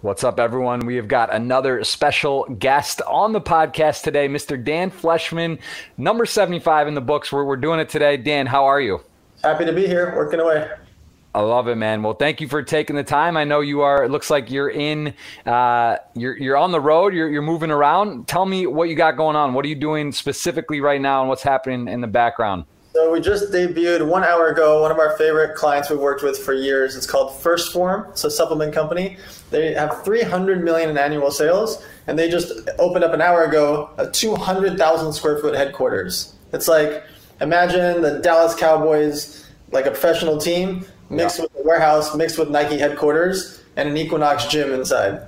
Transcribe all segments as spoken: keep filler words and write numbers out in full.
What's up, everyone? We have got another special guest on the podcast today, Mister Dan Fleshman, number seventy-five in the books. We're, we're doing it today. Dan, how are you? Happy to be here, working away. I love it, man. Well, thank you for taking the time. I know you are, it looks like you're in, uh, you're, you're on the road, you're, you're moving around. Tell me what you got going on. What are you doing specifically right now and what's happening in the background? So we just debuted one hour ago, one of our favorite clients we've worked with for years. It's called first Phorm. It's a supplement company. They have three hundred million in annual sales, and they just opened up an hour ago a two hundred thousand square foot headquarters. It's like, imagine the Dallas Cowboys, like a professional team, mixed yeah. with a warehouse, mixed with Nike headquarters, and an Equinox gym inside.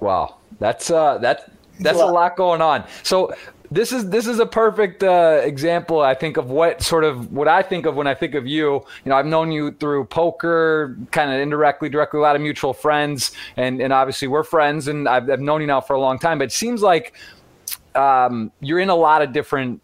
Wow, that's uh, that that's a lot. a lot going on. So. This is this is a perfect uh, example, I think, of what sort of what I think of when I think of you. You know, I've known you through poker, kind of indirectly, directly, a lot of mutual friends, and and obviously we're friends, and I've, I've known you now for a long time. But it seems like um, you're in a lot of different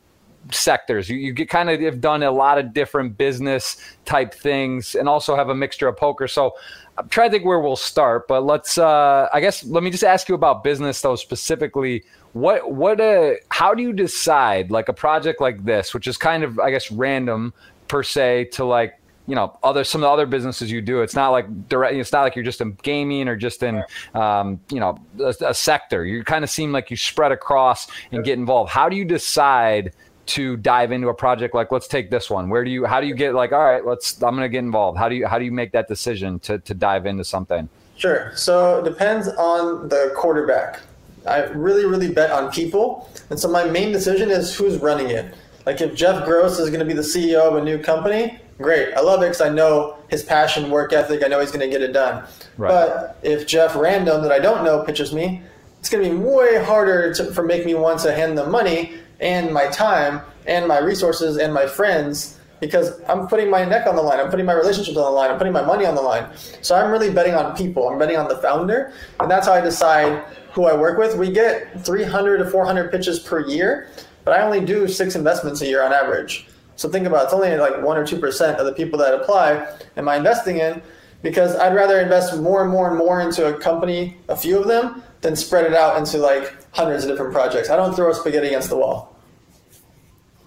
sectors. You you get kind of have done a lot of different business type things, and also have a mixture of poker. So I'm trying to think where we'll start, but let's. Uh, I guess let me just ask you about business, though, specifically. What what a how do you decide, like, a project like this, which is kind of, I guess, random per se to, like, you know, other some of the other businesses you do? It's not like direct. It's not like you're just in gaming or just in um, you know a, a sector. You kind of seem like you spread across and get involved. How do you decide to dive into a project like, let's take this one? Where do you how do you get like, all right, let's I'm gonna get involved. How do you how do you make that decision to to dive into something? Sure. So it depends on the quarterback. I really, really bet on people. And so my main decision is who's running it. Like, if Jeff Gross is going to be the C E O of a new company, great. I love it because I know his passion, work ethic. I know he's going to get it done. Right. But if Jeff Random, that I don't know, pitches me, it's going to be way harder to, for make me want to hand them money and my time and my resources and my friends, because I'm putting my neck on the line. I'm putting my relationships on the line. I'm putting my money on the line. So I'm really betting on people. I'm betting on the founder. And that's how I decide who I work with. We get three hundred to four hundred pitches per year, but I only do six investments a year on average. So think about it. It's only like one or two percent of the people that apply am I investing in, because I'd rather invest more and more and more into a company, a few of them, than spread it out into like hundreds of different projects. I don't throw spaghetti against the wall.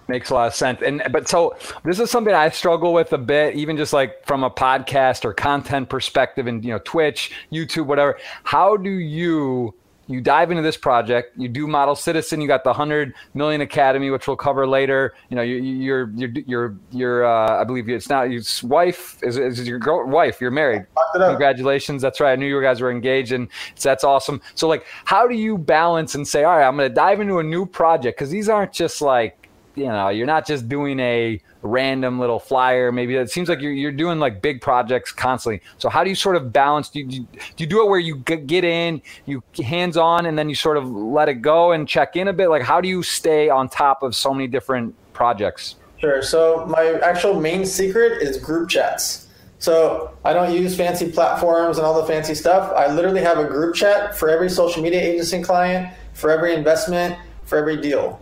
Makes a lot of sense. And but so this is something I struggle with a bit, even just like from a podcast or content perspective, and, you know, Twitch, YouTube, whatever. How do you you dive into this project? You do Model Citizen. You got the one hundred million Academy, which we'll cover later. You know, you, you're you're you're you're. Uh, I believe it's now your wife is is your girl, wife. You're married. Congratulations. That's right. I knew you guys were engaged, and so that's awesome. So, like, how do you balance and say, all right, I'm going to dive into a new project, because these aren't just like, you know, you're not just doing a random little flyer. Maybe it seems like you're you're doing like big projects constantly. So how do you sort of balance? Do you, do you do it where you get in, you hands on, and then you sort of let it go and check in a bit? Like, how do you stay on top of so many different projects? Sure. So my actual main secret is group chats. So I don't use fancy platforms and all the fancy stuff. I literally have a group chat for every social media agency and client, for every investment, for every deal.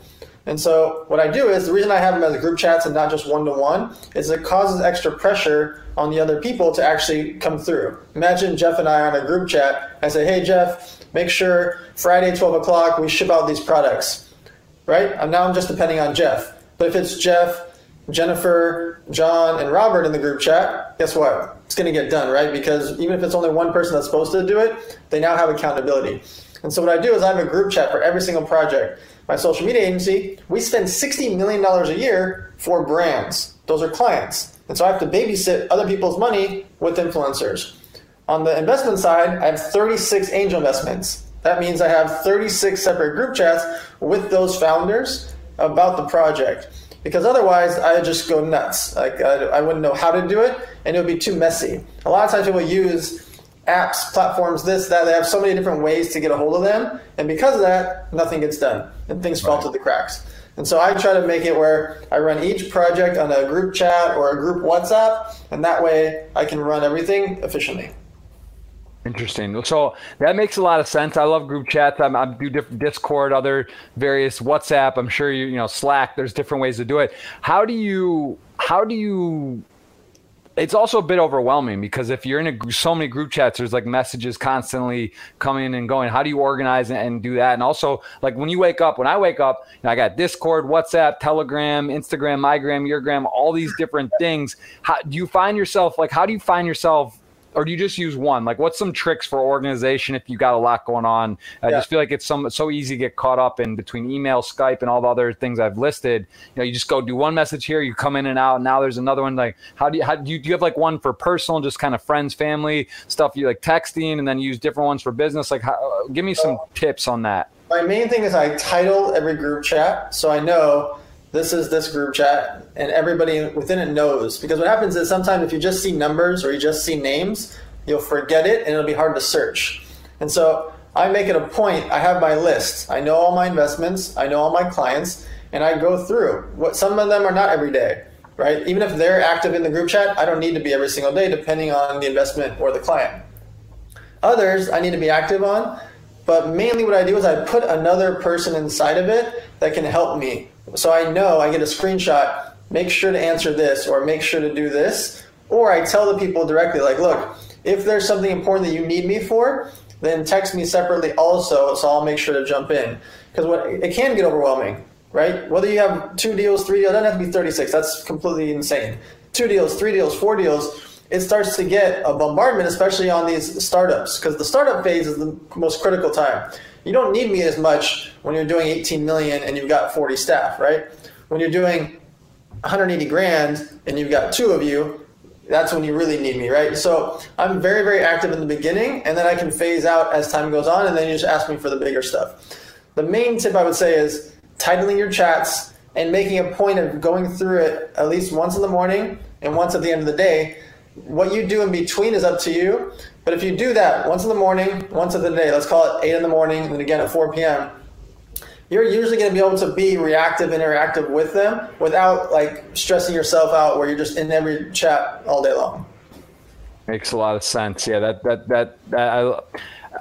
And so what I do is, the reason I have them as group chats and not just one-to-one is it causes extra pressure on the other people to actually come through. Imagine Jeff and I on a group chat. I say, hey, Jeff, make sure Friday, twelve o'clock, we ship out these products, right? And now I'm just depending on Jeff. But if it's Jeff, Jennifer, John, and Robert in the group chat, guess what? It's going to get done, right? Because even if it's only one person that's supposed to do it, they now have accountability. And so what I do is I have a group chat for every single project. My social media agency, we spend sixty million dollars a year for brands. Those are clients. And so I have to babysit other people's money with influencers. On the investment side, I have thirty-six angel investments. That means I have thirty-six separate group chats with those founders about the project. Because otherwise, I just go nuts. Like, I, I wouldn't know how to do it, and it would be too messy. A lot of times people use apps, platforms, this, that. They have so many different ways to get a hold of them. And because of that, nothing gets done and things fall through the cracks. And so I try to make it where I run each project on a group chat or a group WhatsApp. And that way I can run everything efficiently. Interesting. So that makes a lot of sense. I love group chats. I'm, I do different Discord, other various WhatsApp. I'm sure you, you know, Slack, there's different ways to do it. How do you, how do you, it's also a bit overwhelming because if you're in a, so many group chats, there's like messages constantly coming and going. How do you organize and do that? And also, like when you wake up, when I wake up, you know, I got Discord, WhatsApp, Telegram, Instagram, MyGram, YourGram, all these different things. How do you find yourself? Like, how do you find yourself? Or do you just use one? Like, what's some tricks for organization if you got a lot going on? I yeah. just feel like it's some so easy to get caught up in between email, Skype, and all the other things I've listed. You know, you just go do one message here, you come in and out, and now there's another one. Like, how do you, how do you, do you have like one for personal, just kind of friends, family stuff, you like texting, and then use different ones for business? Like, how, give me some so, tips on that. My main thing is I title every group chat, so I know this is this group chat, and everybody within it knows. Because what happens is sometimes if you just see numbers or you just see names, you'll forget it, and it'll be hard to search. And so I make it a point. I have my list. I know all my investments. I know all my clients, and I go through. What some of them are not every day, right? Even if they're active in the group chat, I don't need to be every single day, depending on the investment or the client. Others I need to be active on, but mainly what I do is I put another person inside of it that can help me. So I know I get a screenshot, make sure to answer this or make sure to do this. Or I tell the people directly, like, look, if there's something important that you need me for, then text me separately also, so I'll make sure to jump in. Because what it can get overwhelming, right? Whether you have two deals, three deals, it doesn't have to be thirty-six. That's completely insane. Two deals, three deals, four deals, it starts to get a bombardment, especially on these startups, because the startup phase is the most critical time. You don't need me as much when you're doing eighteen million and you've got forty staff, right? When you're doing one hundred eighty grand and you've got two of you, that's when you really need me, right? So I'm very, very active in the beginning, and then I can phase out as time goes on, and then you just ask me for the bigger stuff. The main tip I would say is titling your chats and making a point of going through it at least once in the morning and once at the end of the day. What you do in between is up to you, but if you do that once in the morning, once in the day, let's call it eight in the morning, and then again at four p.m., you're usually going to be able to be reactive and interactive with them without like stressing yourself out where you're just in every chat all day long. Makes a lot of sense. Yeah, that that that, that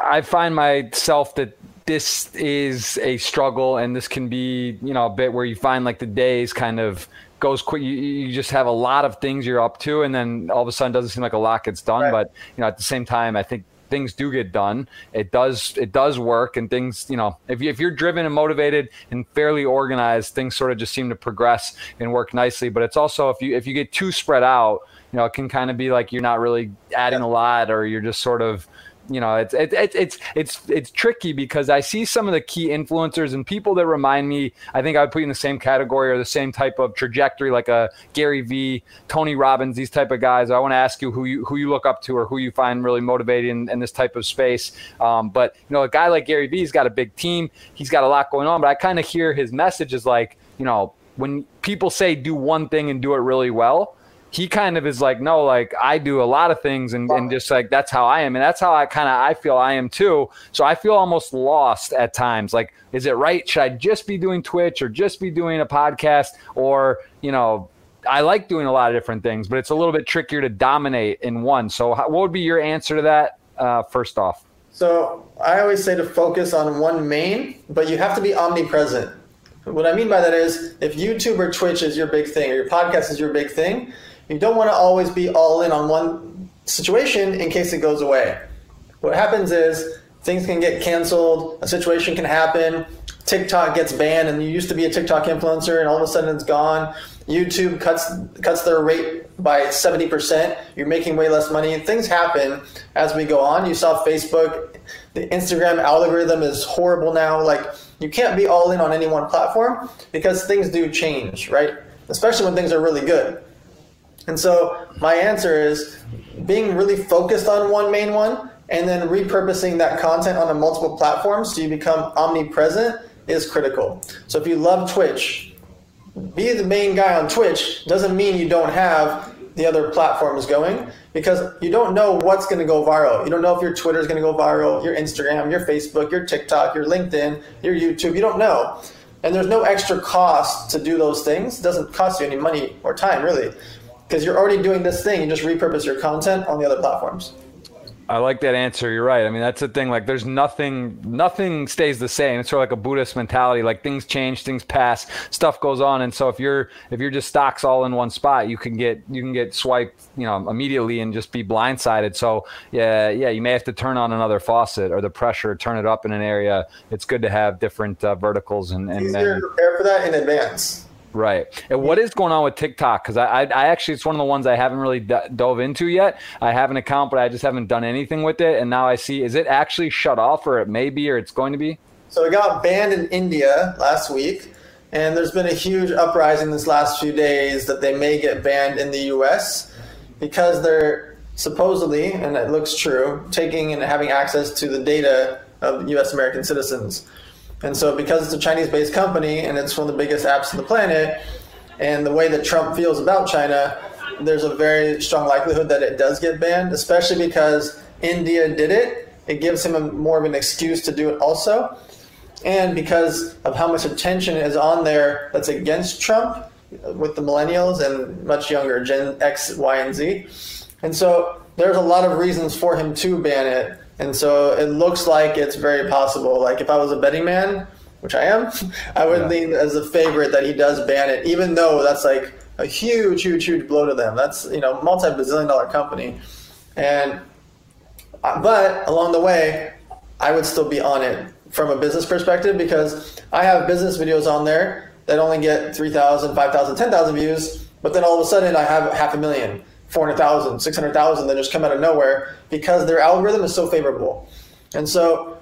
I I find myself that. This is a struggle, and this can be, you know, a bit where you find like the days kind of goes quick. You, you just have a lot of things you're up to, and then all of a sudden doesn't seem like a lot gets done. Right. But, you know, at the same time, I think things do get done. It does, it does work, and things, you know, if, you, if you're driven and motivated and fairly organized, things sort of just seem to progress and work nicely. But it's also, if you, if you get too spread out, you know, it can kind of be like, you're not really adding yeah. a lot, or you're just sort of, you know, it's, it's, it's, it's, it's, it's tricky because I see some of the key influencers and people that remind me, I think I would put you in the same category or the same type of trajectory, like a Gary Vee, Tony Robbins, these type of guys. I want to ask you who you, who you look up to or who you find really motivating in, in this type of space. Um, but you know, a guy like Gary Vee, he's got a big team, he's got a lot going on, but I kind of hear his message is like, you know, when people say do one thing and do it really well, he kind of is like, no, like I do a lot of things and, and just like, that's how I am. And that's how I kind of, I feel I am too. So I feel almost lost at times. Like, is it right? Should I just be doing Twitch or just be doing a podcast? Or, you know, I like doing a lot of different things, but it's a little bit trickier to dominate in one. So how, what would be your answer to that uh, first off? So I always say to focus on one main, but you have to be omnipresent. What I mean by that is if YouTube or Twitch is your big thing or your podcast is your big thing, you don't want to always be all in on one situation in case it goes away. What happens is things can get canceled, a situation can happen, TikTok gets banned and you used to be a TikTok influencer and all of a sudden it's gone. YouTube cuts cuts their rate by seventy percent. You're making way less money. Things happen as we go on. You saw Facebook, the Instagram algorithm is horrible now. Like, you can't be all in on any one platform because things do change, right? Especially when things are really good. And so my answer is being really focused on one main one and then repurposing that content on a multiple platform so you become omnipresent is critical. So if you love Twitch, be the main guy on Twitch doesn't mean you don't have the other platforms going because you don't know what's going to go viral. You don't know if your Twitter is going to go viral, your Instagram, your Facebook, your TikTok, your LinkedIn, your YouTube. You don't know. And there's no extra cost to do those things. It doesn't cost you any money or time, really. Because you're already doing this thing, you just repurpose your content on the other platforms. I like that answer. You're right. I mean, that's the thing. Like, there's nothing, nothing stays the same. It's sort of like a Buddhist mentality. Like, things change, things pass, stuff goes on. And so if you're, if you're just stocks all in one spot, you can get, you can get swiped, you know, immediately and just be blindsided. So yeah, yeah, you may have to turn on another faucet or the pressure, turn it up in an area. It's good to have different uh, verticals and, and easier then, to prepare for that in advance. Right. And what is going on with TikTok? Because I, I, I actually, it's one of the ones I haven't really d- dove into yet. I have an account, but I just haven't done anything with it. And now I see, is it actually shut off, or it may be, or it's going to be? So it got banned in India last week. And there's been a huge uprising this last few days that they may get banned in the U S because they're supposedly, and it looks true, taking and having access to the data of U S American citizens. And so because it's a Chinese-based company and it's one of the biggest apps on the planet, and the way that Trump feels about China, there's a very strong likelihood that it does get banned, especially because India did it. It gives him a, more of an excuse to do it also. And because of how much attention is on there that's against Trump with the millennials and much younger, Gen X, Y, and Z. And so there's a lot of reasons for him to ban it. And so it looks like it's very possible. Like, if I was a betting man, which I am, I would yeah. lean as a favorite that he does ban it, even though that's like a huge, huge, huge blow to them. That's, you know, multi-bazillion dollar company. And, but along the way, I would still be on it from a business perspective, because I have business videos on there that only get three thousand, five thousand, ten thousand views. But then all of a sudden I have half a million, four hundred thousand, six hundred thousand that just come out of nowhere because their algorithm is so favorable. And so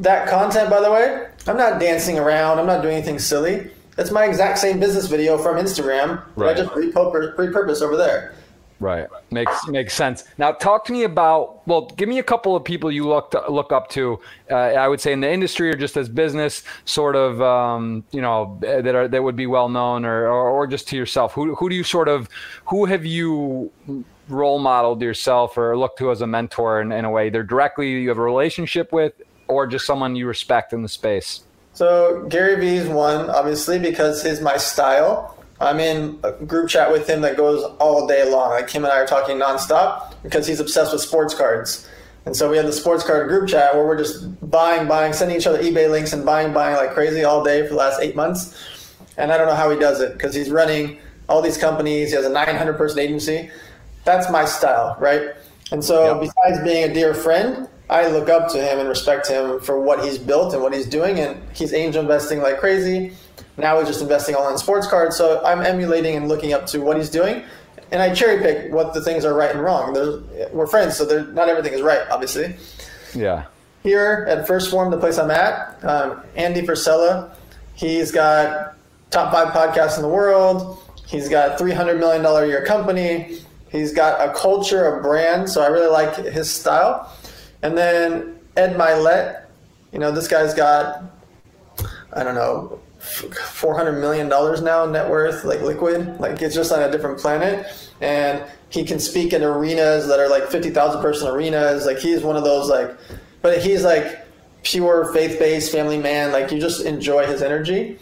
that content, by the way, I'm not dancing around. I'm not doing anything silly. It's my exact same business video from Instagram. Right. That I just repurpose over there. Right. Makes makes sense. Now, talk to me about, well, give me a couple of people you look to, look up to, uh, I would say in the industry or just as business sort of, um, you know, that are that would be well known, or, or or just to yourself. Who who do you sort of, who have you role modeled yourself or looked to as a mentor in, in a way, either directly you have a relationship with or just someone you respect in the space? So Gary Vee is one, obviously, because his my style. I'm in a group chat with him that goes all day long. Like, him and I are talking nonstop because he's obsessed with sports cards. And so we have the sports card group chat where we're just buying, buying, sending each other eBay links and buying, buying like crazy all day for the last eight months. And I don't know how he does it because he's running all these companies. He has a nine hundred person agency. That's my style, right? And so yep. Besides being a dear friend, I look up to him and respect him for what he's built and what he's doing. And he's angel investing like crazy. Now he's just investing all in sports cards. So I'm emulating and looking up to what he's doing. And I cherry pick what the things are right and wrong. There's, we're friends, so not everything is right, obviously. Yeah. Here at first Phorm, the place I'm at, um, Andy Frisella, he's got top five podcasts in the world. He's got a three hundred million dollars a year company. He's got a culture, a brand. So I really like his style. And then Ed Milet, you know, this guy's got, I don't know, four hundred million dollars now net worth, like liquid, like it's just on a different planet. And he can speak in arenas that are like fifty thousand person arenas. Like, he's one of those, like, but he's like pure faith-based family man. Like, you just enjoy his energy.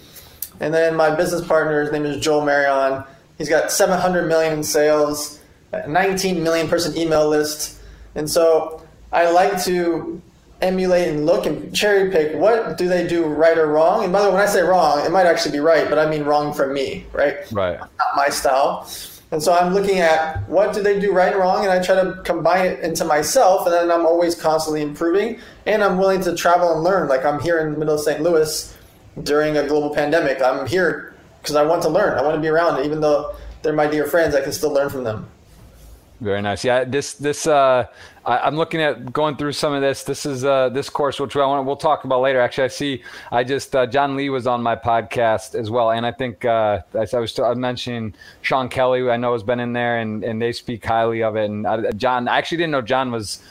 And then my business partner, his name is Joel Marion. He's got seven hundred million in sales, a nineteen million person email list. And so I like to emulate and look and cherry pick what do they do right or wrong. And by the way, when I say wrong, it might actually be right, but I mean wrong for me, right? Right. Not my style. And so I'm looking at what do they do right and wrong, and I try to combine it into myself, and then I'm always constantly improving, and I'm willing to travel and learn. Like, I'm here in the middle of Saint Louis during a global pandemic. I'm here because I want to learn. I want to be around. Even though they're my dear friends, I can still learn from them. Very nice. Yeah, this, this, uh, I, I'm looking at going through some of this. This is, uh, this course, which I want, we'll talk about later. Actually, I see, I just, uh, John Lee was on my podcast as well. And I think, uh, I, I was, I mentioned Sean Kelly, who I know has been in there, and, and they speak highly of it. And I, John, I actually didn't know John was,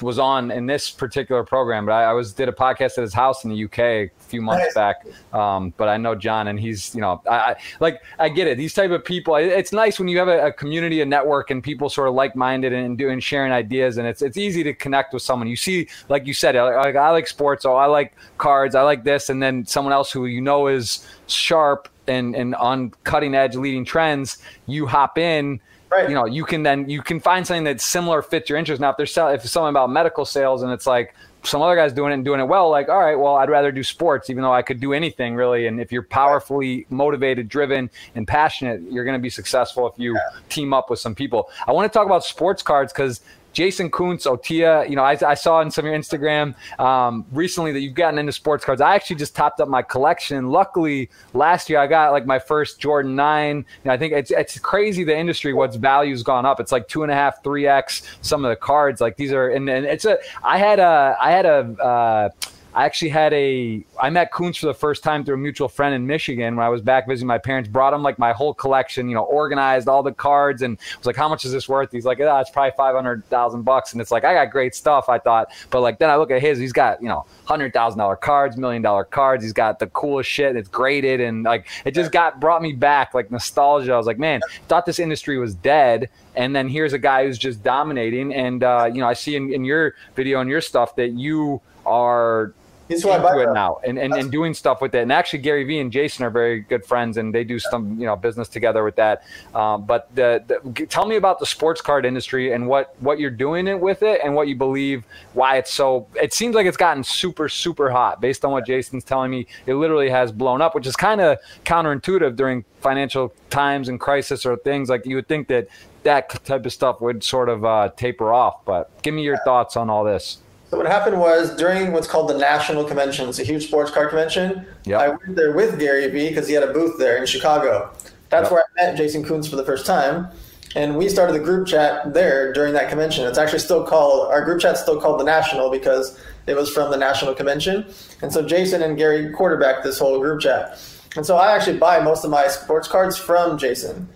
was on in this particular program, but I, I was, did a podcast at his house in the U K a few months back. Um, but I know John, and he's, you know, I, I like, I get it. These type of people, it's nice when you have a, a community, a network, and people sort of like-minded and doing, sharing ideas. And it's, it's easy to connect with someone. You see, like you said, I, I like sports. Oh, I like cards. I like this. And then someone else who, you know, is sharp and, and on cutting edge leading trends, you hop in. right. you know, you can then you can find something that's similar, fits your interest. Now, if they're selling, if it's something about medical sales and it's like some other guy's doing it and doing it well, like, all right, well, I'd rather do sports, even though I could do anything really. And if you're powerfully motivated, driven, and passionate, you're going to be successful if you yeah. team up with some people. I want to talk about sports cards because Jason Kuntz, Otia, you know, I, I saw in some of your Instagram um, recently that you've gotten into sports cards. I actually just topped up my collection. Luckily, last year I got like my first Jordan nine. You know, I think it's it's crazy the industry, what's value's gone up. It's like two and a half, three X some of the cards. Like these are, and, and it's a. I had a, I had a. Uh, I actually had a – I met Kuntz for the first time through a mutual friend in Michigan when I was back visiting my parents. Brought him, like, my whole collection, you know, organized all the cards and was like, how much is this worth? He's like, ah, oh, it's probably five hundred thousand dollars bucks. And it's like, I got great stuff, I thought. But, like, then I look at his. He's got, you know, one hundred thousand dollar cards, million dollar cards. He's got the coolest shit. It's graded. And, like, it just got – brought me back, like, nostalgia. I was like, man, thought this industry was dead. And then here's a guy who's just dominating. And, uh, you know, I see in, in your video and your stuff that you – are into it now and, and, and doing stuff with it. And actually, Gary Vee and Jason are very good friends, and they do some you know business together with that. Um, but the, the, tell me about the sports card industry and what, what you're doing it with it and what you believe, why it's so – it seems like it's gotten super, super hot based on what Jason's telling me. It literally has blown up, which is kind of counterintuitive during financial times and crisis or things. Like you would think that that type of stuff would sort of uh, taper off. But give me your thoughts on all this. So what happened was during what's called the National Convention, it's a huge sports card convention. Yep. I went there with Gary Vee because he had a booth there in Chicago. That's yep. where I met Jason Kuntz for the first time. And we started the group chat there during that convention. It's actually still called, our group chat's still called the National because it was from the National Convention. And so Jason and Gary quarterbacked this whole group chat. And so I actually buy most of my sports cards from Jason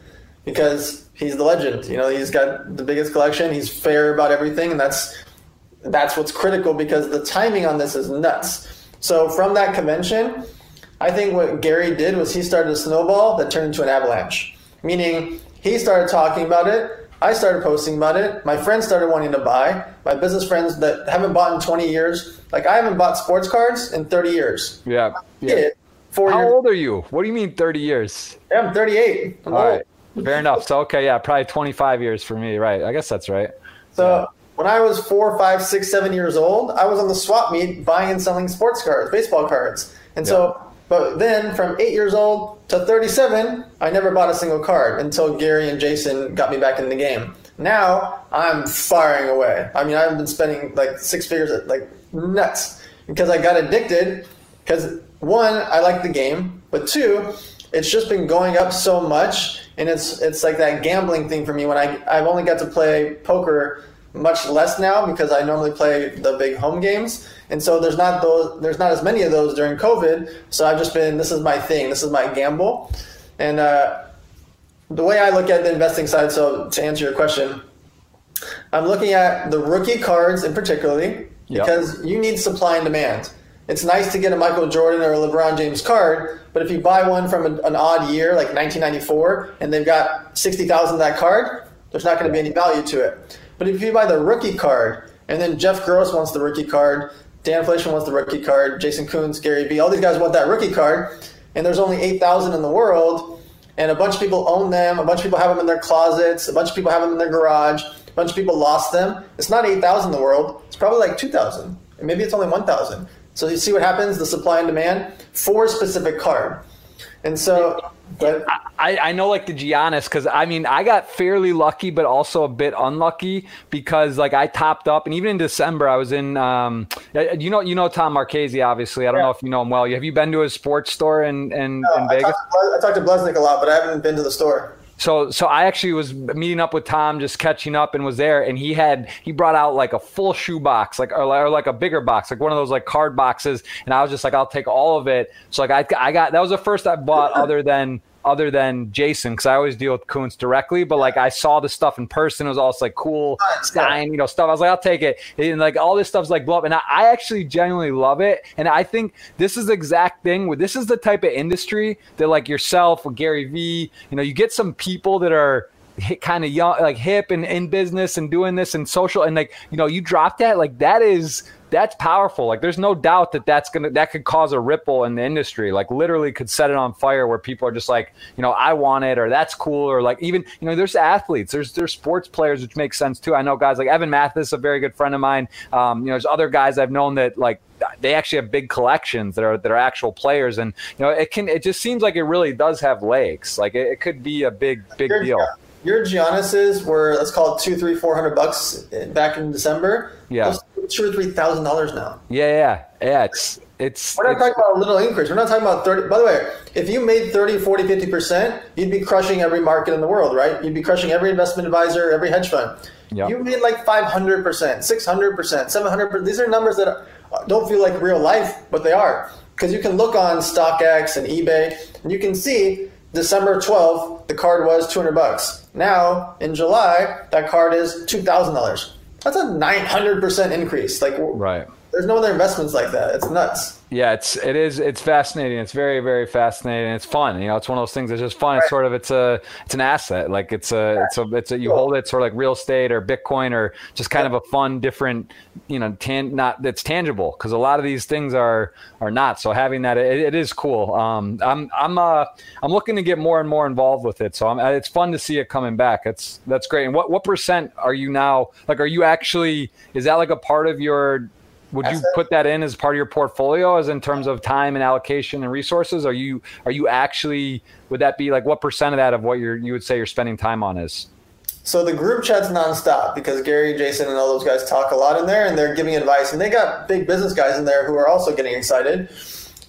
because he's the legend. You know, he's got the biggest collection. He's fair about everything. And that's, That's what's critical because the timing on this is nuts. So from that convention, I think what Gary did was he started a snowball that turned into an avalanche, meaning he started talking about it. I started posting about it. My friends started wanting to buy. My business friends that haven't bought in twenty years. Like I haven't bought sports cards in thirty years. Yeah. yeah. Four How years. old are you? What do you mean thirty years? Yeah, I'm thirty-eight. I'm All old. right. Fair enough. So, okay. Yeah. Probably twenty-five years for me. Right. I guess that's right. So. Yeah. When I was four, five, six, seven years old, I was on the swap meet buying and selling sports cards, baseball cards. And yeah. so, but then from eight years old to thirty-seven, I never bought a single card until Gary and Jason got me back in the game. Now I'm firing away. I mean, I've been spending like six figures, like nuts, because I got addicted because one, I like the game, but two, it's just been going up so much. And it's, it's like that gambling thing for me when I, I've only got to play poker much less now because I normally play the big home games. And so there's not those, there's not as many of those during COVID. So I've just been, this is my thing. This is my gamble. And uh, the way I look at the investing side, so to answer your question, I'm looking at the rookie cards in particularly because yep. you need supply and demand. It's nice to get a Michael Jordan or a LeBron James card, but if you buy one from an, an odd year, like nineteen ninety-four, and they've got sixty thousand of that card, there's not going to be any value to it. But if you buy the rookie card, and then Jeff Gross wants the rookie card, Dan Fleshman wants the rookie card, Jason Kuntz, Gary Vee, all these guys want that rookie card, and there's only eight thousand in the world, and a bunch of people own them, a bunch of people have them in their closets, a bunch of people have them in their garage, a bunch of people lost them. It's not eight thousand in the world. It's probably like two thousand, and maybe it's only one thousand. So you see what happens, the supply and demand for a specific card. And so... But I, I know like the Giannis because I mean I got fairly lucky but also a bit unlucky because like I topped up and even in December I was in um you know you know Tom Marchese obviously I don't yeah. know if you know him well. Have you been to his sports store in in, no, in Vegas? I talked, I talked to Blesnick a lot but I haven't been to the store. So, so I actually was meeting up with Tom, just catching up, and was there. And he had he brought out like a full shoe box, like or, or like a bigger box, like one of those like card boxes. And I was just like, I'll take all of it. So like I I got that was the first I bought other than. other than Jason, because I always deal with Kuntz directly, but like I saw the stuff in person. It was all like cool sign, you know, stuff. I was like, I'll take it. And like all this stuff's like blow up. And I, I actually genuinely love it. And I think this is the exact thing where this is the type of industry that like yourself or Gary Vee, you know, you get some people that are kind of young, like hip and in business and doing this and social. And like, you know, you drop that, like that is that's powerful. Like, there's no doubt that that's gonna that could cause a ripple in the industry. Like, literally could set it on fire where people are just like, you know, I want it, or that's cool, or like, even, you know, there's athletes, there's there's sports players, which makes sense too. I know guys like Evan Mathis, a very good friend of mine. Um, you know, there's other guys I've known that like they actually have big collections that are that are actual players, and you know, it can it just seems like it really does have legs. Like, it, it could be a big big Here's deal. That. Your Giannis's were, let's call it two, three, four hundred bucks back in December. Yeah, two or three thousand dollars now. Yeah, yeah, yeah. It's it's. We're not it's, talking about a little increase. We're not talking about thirty. By the way, if you made thirty, forty, fifty percent, you'd be crushing every market in the world, right? You'd be crushing every investment advisor, every hedge fund. Yep. You made like five hundred percent, six hundred percent, seven hundred percent. These are numbers that are, don't feel like real life, but they are, because you can look on StockX and eBay, and you can see. December twelfth, the card was two hundred bucks. Now, in July, that card is two thousand dollars. That's a nine hundred percent increase. Like, right. There's no other investments like that. It's nuts. Yeah, it's it is it's fascinating. It's very very fascinating. It's fun. You know, it's one of those things that's just fun. Right. It's sort of it's a it's an asset. Like it's a yeah. it's a it's a you cool. hold it sort of like real estate or Bitcoin or just kind yeah. of a fun different, you know, tan not that's tangible, because a lot of these things are are not. So having that it, it is cool. Um, I'm I'm uh I'm looking to get more and more involved with it. So I'm, it's fun to see it coming back. It's that's great. And what what percent are you now? Like, are you actually is that like a part of your Would you put that in as part of your portfolio, as in terms of time and allocation and resources? Are you are you actually would that be like what percent of that of what you're you would say you're spending time on is? So the group chat's nonstop, because Gary, Jason, and all those guys talk a lot in there, and they're giving advice, and they got big business guys in there who are also getting excited.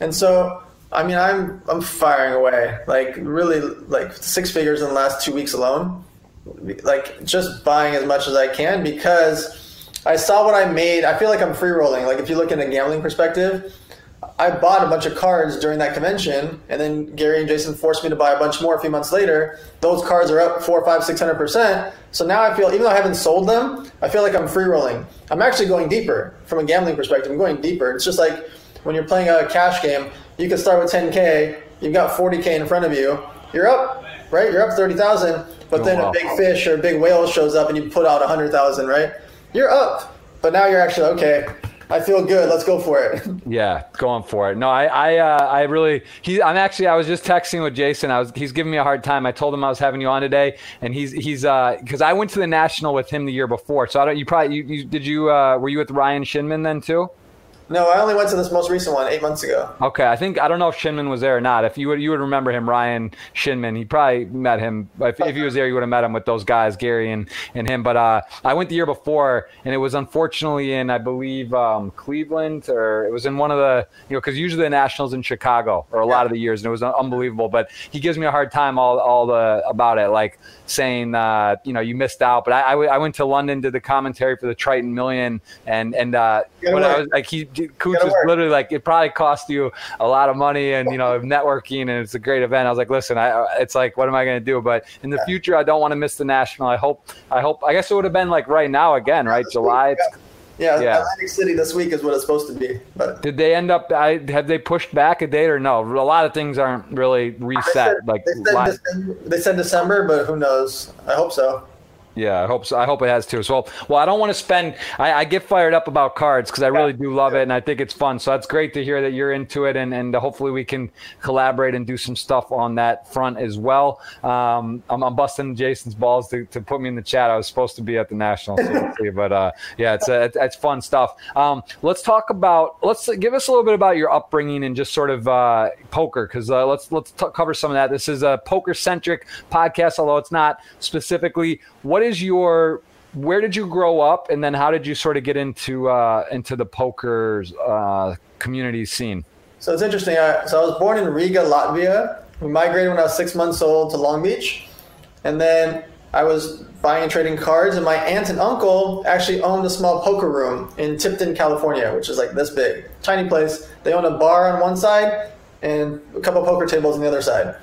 And so I mean I'm I'm firing away, like really like six figures in the last two weeks alone, like just buying as much as I can, because I saw what I made. I feel like I'm free rolling. Like, if you look in a gambling perspective, I bought a bunch of cards during that convention, and then Gary and Jason forced me to buy a bunch more a few months later. Those cards are up four, five, six hundred percent. So now I feel, even though I haven't sold them, I feel like I'm free rolling. I'm actually going deeper from a gambling perspective. I'm going deeper. It's just like when you're playing a cash game, you can start with ten K. You've got forty K in front of you. You're up, right? You're up thirty thousand. But oh, then wow. a big fish or a big whale shows up, and you put out a hundred thousand, right? You're up, but now you're actually okay. I feel good. Let's go for it. Yeah, going for it. No, I, I, uh, I really. He, I'm actually. I was just texting with Jason. I was. He's giving me a hard time. I told him I was having you on today, and he's he's uh because I went to the national with him the year before. So I don't. You probably. You, you did you uh, were you with Ryan Shinman then too? No, I only went to this most recent one eight months ago. Okay, I think I don't know if Shinman was there or not. If you would, you would remember him, Ryan Shinman. He probably met him. If, if he was there, you would have met him with those guys, Gary and, and him. But uh, I went the year before, and it was unfortunately in I believe um, Cleveland, or it was in one of the you know because usually the Nationals in Chicago, or a yeah. lot of the years, and it was unbelievable. But he gives me a hard time all all the about it, like saying uh, you know you missed out. But I, I, w- I went to London, did the commentary for the Triton Million, and and uh, when I was like he. Coots was literally like, it probably cost you a lot of money and, you know, networking, and it's a great event. I was like, listen, I, it's like, what am I going to do? But in the yeah. future, I don't want to miss the national. I hope, I hope, I guess it would have been like right now again, right? July. It's, yeah. yeah. Atlantic City this week is what it's supposed to be. But did they end up, I, have they pushed back a date or no? A lot of things aren't really reset. They said, like they said, December, they said December, but who knows? I hope so. Yeah, I hope so. I hope it has too. So, well, I don't want to spend. I, I get fired up about cards because I really do love it, and I think it's fun. So that's great to hear that you're into it, and and hopefully we can collaborate and do some stuff on that front as well. Um, I'm, I'm busting Jason's balls to, to put me in the chat. I was supposed to be at the National, but uh, yeah, it's a, it's fun stuff. Um, let's talk about. Let's give us a little bit about your upbringing and just sort of uh, poker, because uh, let's let's t- cover some of that. This is a poker-centric podcast, although it's not specifically. What is your where did you grow up, and then how did you sort of get into uh into the poker uh community scene? So it's interesting. I, so I was born in Riga, Latvia. We migrated when I was six months old to Long Beach, and then I was buying and trading cards, and my aunt and uncle actually owned a small poker room in Tipton, California, which is like this big, tiny place. They owned a bar on one side and a couple poker tables on the other side.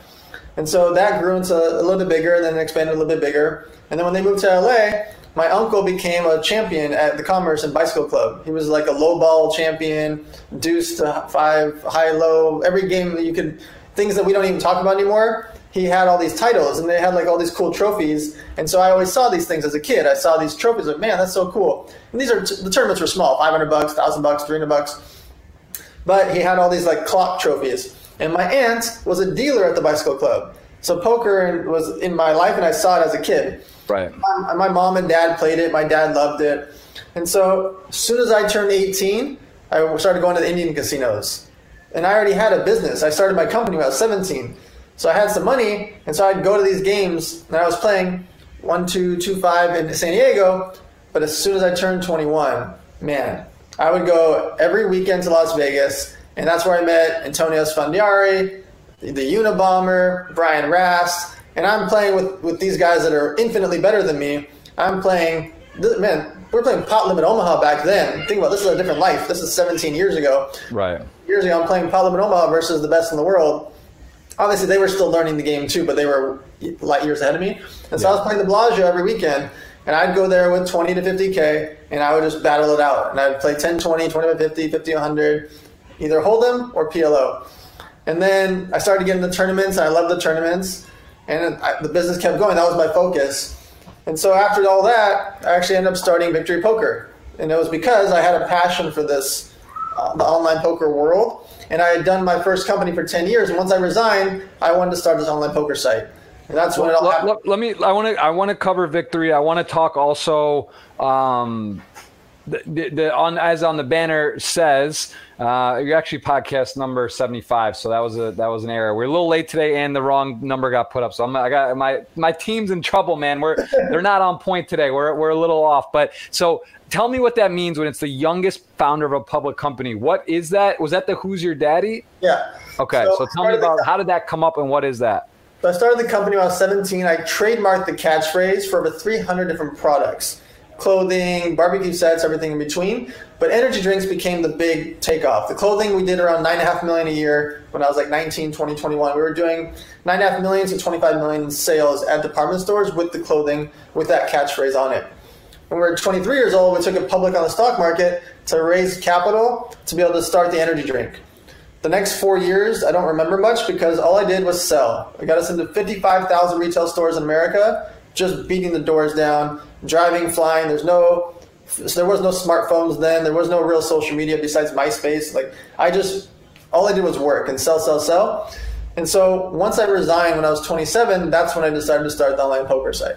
And so that grew into a little bit bigger, and then expanded a little bit bigger. And then when they moved to L A, my uncle became a champion at the Commerce and Bicycle Club. He was like a low ball champion, deuce to five, high, low, every game that you could, things that we don't even talk about anymore. he had all these titles and they had like all these cool trophies. And so I always saw these things as a kid. I saw these trophies like, man, that's so cool. And these are, the tournaments were small, five hundred bucks, one thousand bucks, three hundred bucks. But he had all these like clock trophies. And my aunt was a dealer at the Bicycle Club. So poker was in my life and I saw it as a kid. Right. My, my mom and dad played it. My dad loved it. And so as soon as I turned eighteen, I started going to the Indian casinos. And I already had a business. I started my company when I was seventeen. So I had some money, and so I'd go to these games, and I was playing one two two five in San Diego, but as soon as I turned twenty-one, man, I would go every weekend to Las Vegas, and that's where I met Antonio Esfandiari, the, the Unabomber, Brian Rast, and I'm playing with, with these guys that are infinitely better than me. I'm playing, man, we were playing Pot Limit Omaha back then. Think about this, is a different life. This is seventeen years ago. Right. Years ago, I'm playing Pot Limit Omaha versus the best in the world. Obviously, they were still learning the game too, but they were light years ahead of me. And so yeah. I was playing the Bellagio every weekend, and I'd go there with twenty to fifty K, and I would just battle it out. And I'd play ten, twenty, twenty by fifty, fifty, one hundred, either Hold'em or P L O. And then I started getting the tournaments, and I loved the tournaments, and I, the business kept going. That was my focus. And so after all that, I actually ended up starting Victory Poker. And it was because I had a passion for this, uh, the online poker world. And I had done my first company for ten years. And once I resigned, I wanted to start this online poker site. And that's when it all happened. Let, let me, I want to, I want to cover Victory. I want to talk also, um, the, the, the, on, as on the banner says, uh, you're actually podcast number seventy-five. So that was a, that was an error. We're a little late today and the wrong number got put up. So I'm, I got my, my team's in trouble, man. We're, they're not on point today. We're, we're a little off, but so tell me what that means when it's the youngest founder of a public company. What is that? Was that the Who's Your Daddy? Yeah. Okay. So, so tell me about how did that come up and what is that? So I started the company when I was seventeen. I trademarked the catchphrase for over three hundred different products, clothing, barbecue sets, everything in between. But energy drinks became the big takeoff. The clothing we did around nine and a half million a year when I was like nineteen, twenty, twenty-one. We were doing nine and a half million to twenty-five million in sales at department stores with the clothing with that catchphrase on it. When we were twenty-three years old, we took it public on the stock market to raise capital to be able to start the energy drink. The next four years, I don't remember much because all I did was sell. I got us into fifty-five thousand retail stores in America, just beating the doors down, driving, flying. There's no, there was no smartphones then. There was no real social media besides MySpace. Like I just, all I did was work and sell, sell, sell. And so once I resigned when I was twenty-seven, that's when I decided to start the online poker site.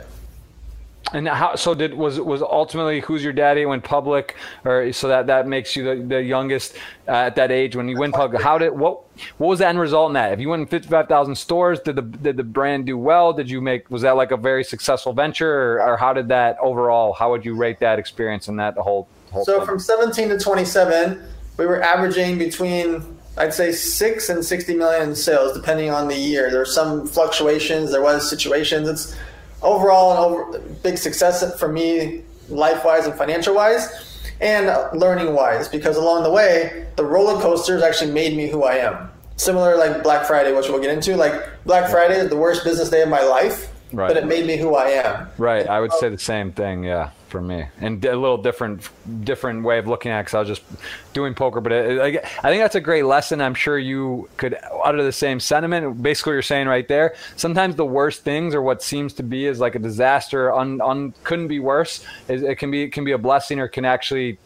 And how, so did, was, was ultimately Who's Your Daddy went public, or so that, that makes you the, the youngest uh, at that age when you went public. How did, what, what was the end result in that? If you went in fifty-five thousand stores, did the, did the brand do well? Did you make, was that like a very successful venture, or, or how did that overall, how would you rate that experience and that whole, whole so thing? From seventeen to twenty-seven, we were averaging between, I'd say six and sixty million in sales, depending on the year. There were some fluctuations. There was situations. It's, Overall, an over, big success for me, life-wise and financial-wise, and learning-wise, because along the way, the roller coasters actually made me who I am. Similar like Black Friday, which we'll get into. Like Black Friday is the worst business day of my life, right, but it made me who I am. Right. And I would so, say the same thing, yeah, for me. And a little different different way of looking at it, because I was just doing poker. But it, I, I think that's a great lesson. I'm sure you could utter the same sentiment. Basically, what you're saying right there, sometimes the worst things, or what seems to be is like a disaster, un, un, couldn't be worse. It, it, can be, it can be a blessing, or can actually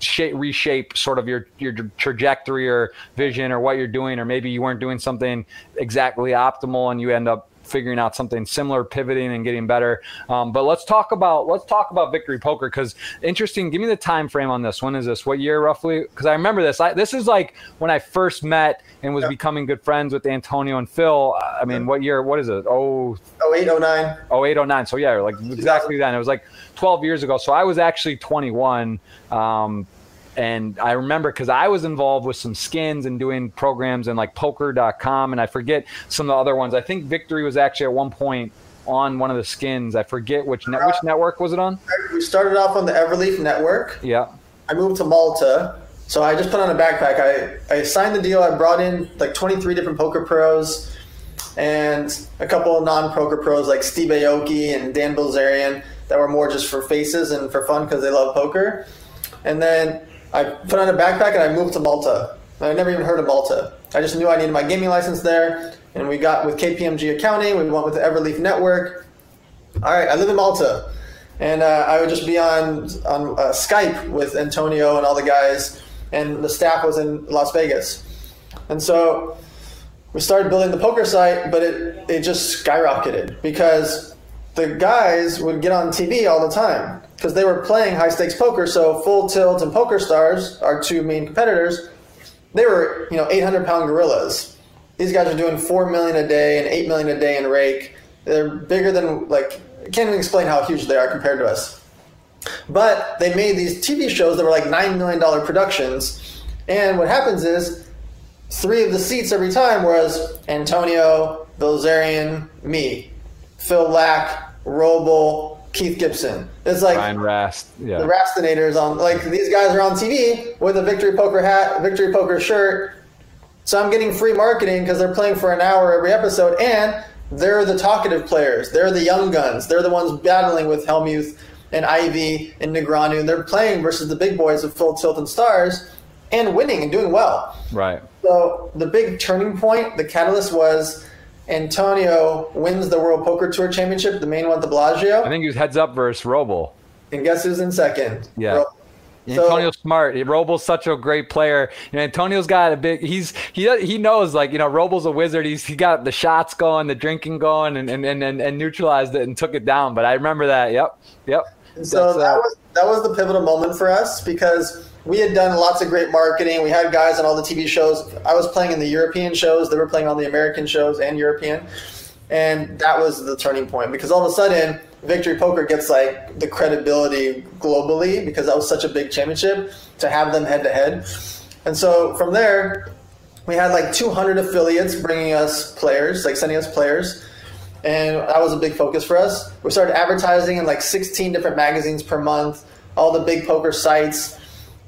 shape, reshape sort of your, your trajectory or vision or what you're doing, or maybe you weren't doing something exactly optimal and you end up figuring out something similar, pivoting and getting better. Um, but let's talk about, let's talk about Victory Poker. Cause interesting, give me the time frame on this. When is this? What year roughly? Cause I remember this, I, this is like when I first met and was yeah. becoming good friends with Antonio and Phil. I mean, yeah. what year, what is it? Oh, oh eight, oh nine. oh eight, oh nine. So yeah, like exactly then. It was like twelve years ago. So I was actually twenty-one. Um, And I remember because I was involved with some skins and doing programs and like poker dot com. And I forget some of the other ones. I think Victory was actually at one point on one of the skins. I forget which net, which network was it on? We started off on the Everleaf network. Yeah. I moved to Malta. So I just put on a backpack. I, I signed the deal. I brought in like twenty-three different poker pros and a couple of non-poker pros like Steve Aoki and Dan Bilzerian that were more just for faces and for fun because they love poker. And then I put on a backpack and I moved to Malta. I never even heard of Malta. I just knew I needed my gaming license there. and we got with K P M G accounting. We went with the Everleaf network. All right, I live in Malta, and uh, I would just be on on uh, Skype with Antonio and all the guys, and the staff was in Las Vegas, and so we started building the poker site, but it it just skyrocketed because the guys would get on T V all the time because they were playing high stakes poker. So Full Tilt and PokerStars, our two main competitors, they were, you know, eight hundred pound gorillas. These guys are doing four million a day and eight million a day in rake. They're bigger than, like, I can't even explain how huge they are compared to us. But they made these T V shows that were like nine million dollar productions. And what happens is three of the seats every time was Antonio, Bilzerian, me, Phil Lack, Roble, Keith Gibson. It's like Brian Rast, yeah. The Rastinators on, like, these guys are on T V with a Victory Poker hat, Victory Poker shirt. So I'm getting free marketing because they're playing for an hour every episode, and they're the talkative players. They're the young guns. They're the ones battling with Hellmuth and Ivy and Negreanu, and they're playing versus the big boys of Full Tilt and Stars and winning and doing well. Right. So the big turning point, the catalyst was Antonio wins the World Poker Tour Championship, the main one at the Bellagio. I think he was heads up versus Roble. And guess who's in second? Yeah. Roble. Antonio's so smart. Roble's such a great player. You know, Antonio's got a big, he's, he he knows, like, you know, Roble's a wizard. He's, he got the shots going, the drinking going, and, and, and, and neutralized it and took it down. But I remember that. Yep. Yep. And so That's, that uh, was, that was the pivotal moment for us because we had done lots of great marketing. We had guys on all the T V shows. I was playing in the European shows. They were playing on the American shows and European. And that was the turning point because all of a sudden Victory Poker gets, like, the credibility globally because that was such a big championship to have them head to head. And so from there, we had like two hundred affiliates bringing us players, like sending us players. And that was a big focus for us. We started advertising in like sixteen different magazines per month, all the big poker sites.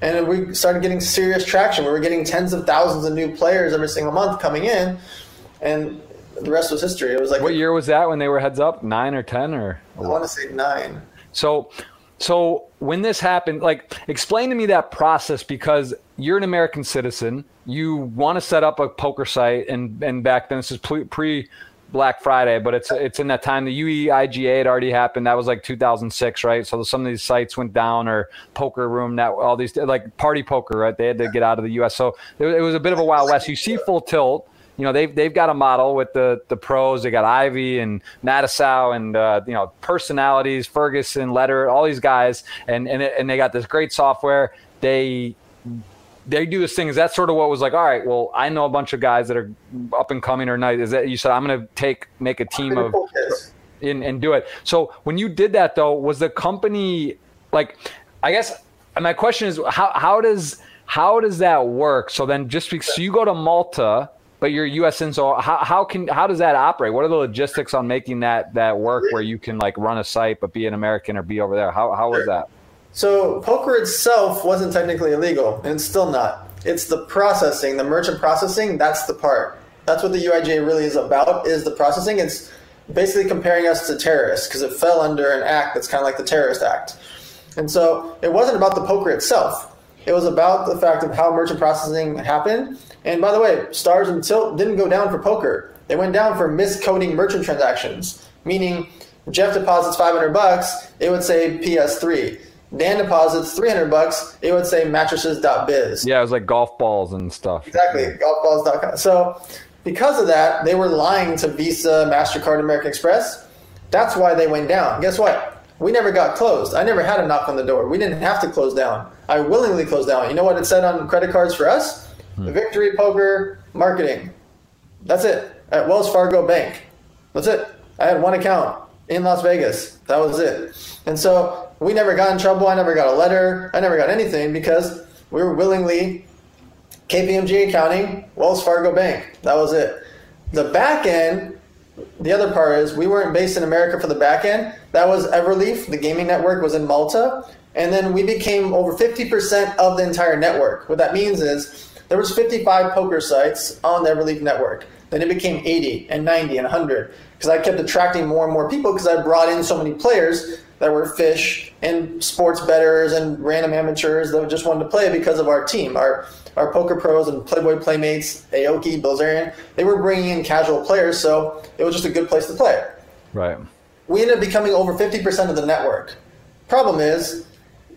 And we started getting serious traction. We were getting tens of thousands of new players every single month coming in. And the rest was history. It was like, what year was that when they were heads up? Nine or ten or? I want to say nine. So, so when this happened, like, explain to me that process, because you're an American citizen. You want to set up a poker site, and and back then this is pre Black Friday, but it's it's in that time the U E I G A had already happened. That was like two thousand six, right? So some of these sites went down, or Poker Room, now all these, like Party Poker, right? They had to get out of the U S. So it, it was a bit of a Wild West. You see Full Tilt. You know, they've, they've got a model with the, the pros. They got Ivy and Natasau and, uh, you know, personalities, Ferguson, Letter, all these guys. And, and, and they got this great software. They, they do this thing. Is that sort of what was like, all right, well, I know a bunch of guys that are up and coming or night. Is that you said, I'm going to take, make a team of in, and do it. So when you did that though, was the company like, I guess my question is how, how does, how does that work? So then just because so you go to Malta, but you're U S in, so how, how can how does that operate? What are the logistics on making that that work where you can, like, run a site but be an American or be over there? How how was that? So poker itself wasn't technically illegal, and it's still not. It's the processing, the merchant processing. That's the part. That's what the U I G A really is about, is the processing. It's basically comparing us to terrorists because it fell under an act that's kind of like the Terrorist Act. And so it wasn't about the poker itself. It was about the fact of how merchant processing happened. And by the way, Stars and Tilt didn't go down for poker. They went down for miscoding merchant transactions, meaning Jeff deposits five hundred bucks, it would say P S three. Dan deposits three hundred bucks, it would say mattresses dot biz. Yeah, it was like golf balls and stuff. Exactly, golf balls dot com. So because of that, they were lying to Visa, MasterCard, American Express. That's why they went down. Guess what? We never got closed. I never had a knock on the door. We didn't have to close down. I willingly closed down. You know what it said on credit cards for us? Hmm. Victory Poker marketing. That's it. At Wells Fargo Bank. That's it. I had one account in Las Vegas. That was it. And so we never got in trouble. I never got a letter. I never got anything because we were willingly K P M G accounting, Wells Fargo Bank. That was it. The back end, the other part is we weren't based in America for the back end. That was Everleaf. The gaming network was in Malta. And then we became over fifty percent of the entire network. What that means is there was fifty-five poker sites on the Everleaf network. Then it became eighty and ninety and one hundred because I kept attracting more and more people because I brought in so many players that were fish and sports bettors and random amateurs that just wanted to play because of our team. Our our poker pros and Playboy Playmates, Aoki, Bilzerian, they were bringing in casual players, so it was just a good place to play. Right. We ended up becoming over fifty percent of the network. Problem is,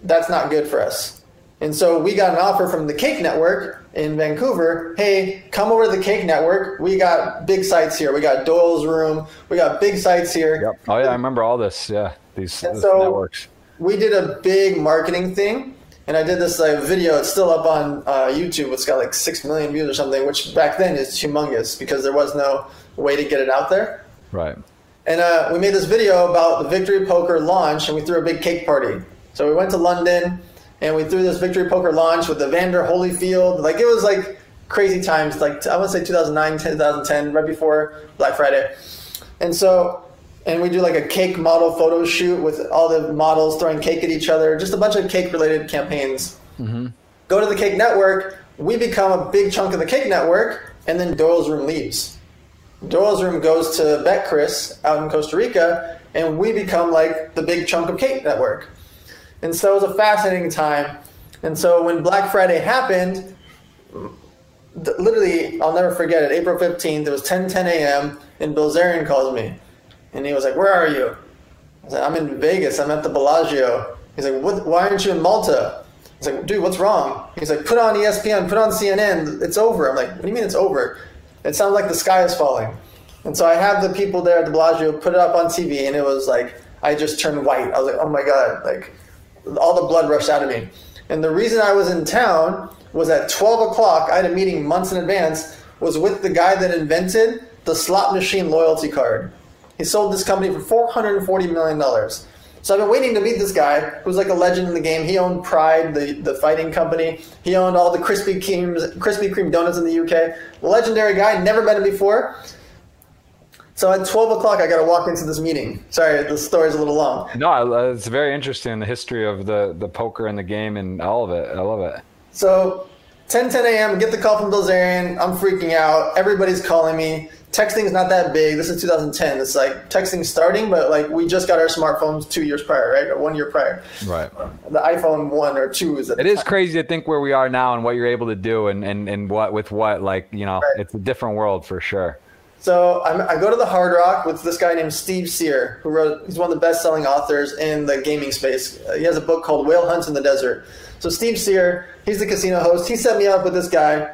that's not good for us. And so we got an offer from the Cake Network in Vancouver. Hey, come over to the Cake Network. We got big sites here. We got Doyle's Room. We got big sites here. Yep. Oh, yeah, I remember all this. Yeah, these and so networks. We did a big marketing thing, and I did this like video. It's still up on uh, YouTube. It's got like six million views or something, which back then is humongous because there was no way to get it out there. Right. And uh, we made this video about the Victory Poker launch, and we threw a big cake party. So we went to London, and we threw this Victory Poker launch with Evander Holyfield. Like, it was like crazy times. Like, I want to say two thousand nine, two thousand ten, right before Black Friday. And so, and we do like a cake model photo shoot with all the models throwing cake at each other. Just a bunch of cake-related campaigns. Mm-hmm. Go to the Cake Network. We become a big chunk of the Cake Network, and then Doyle's Room leaves. Doyle's Room goes to Bet Chris out in Costa Rica, and we become like the big chunk of Cake Network. And so it was a fascinating time. And so when Black Friday happened, th- literally, I'll never forget it, April fifteenth, it was ten ten a.m., and Bilzerian calls me. And he was like, where are you? I said, I'm in Vegas. I'm at the Bellagio. He's like, what, why aren't you in Malta? I was like, dude, what's wrong? He's like, put on E S P N, put on C N N. It's over. I'm like, what do you mean it's over? It sounds like the sky is falling. And so I have the people there at the Bellagio put it up on T V, and it was like, I just turned white. I was like, oh, my God, like, all the blood rushed out of me. And the reason I was in town was at twelve o'clock, I had a meeting months in advance, was with the guy that invented the slot machine loyalty card. He sold this company for four hundred forty million dollars. So I've been waiting to meet this guy who's like a legend in the game. He owned Pride, the, the fighting company. He owned all the Krispy Kremes, Krispy Kreme donuts in the U K. Legendary guy, never met him before. So at twelve o'clock, I got to walk into this meeting. Sorry, the story's a little long. No, it's very interesting, the history of the, the poker and the game and all of it. I love it. So ten ten a.m., get the call from Bilzerian. I'm freaking out. Everybody's calling me. Texting's not that big. This is two thousand ten. It's like texting's starting, but like we just got our smartphones two years prior, right? Or one year prior. Right. The iPhone one or two is at the time. It is crazy to think where we are now and what you're able to do and, and, and what with what. Like, you know, right. It's a different world for sure. So I'm, I go to the Hard Rock with this guy named Steve Sear, who wrote, he's one of the best-selling authors in the gaming space. He has a book called Whale Hunts in the Desert. So Steve Sear, he's the casino host. He set me up with this guy,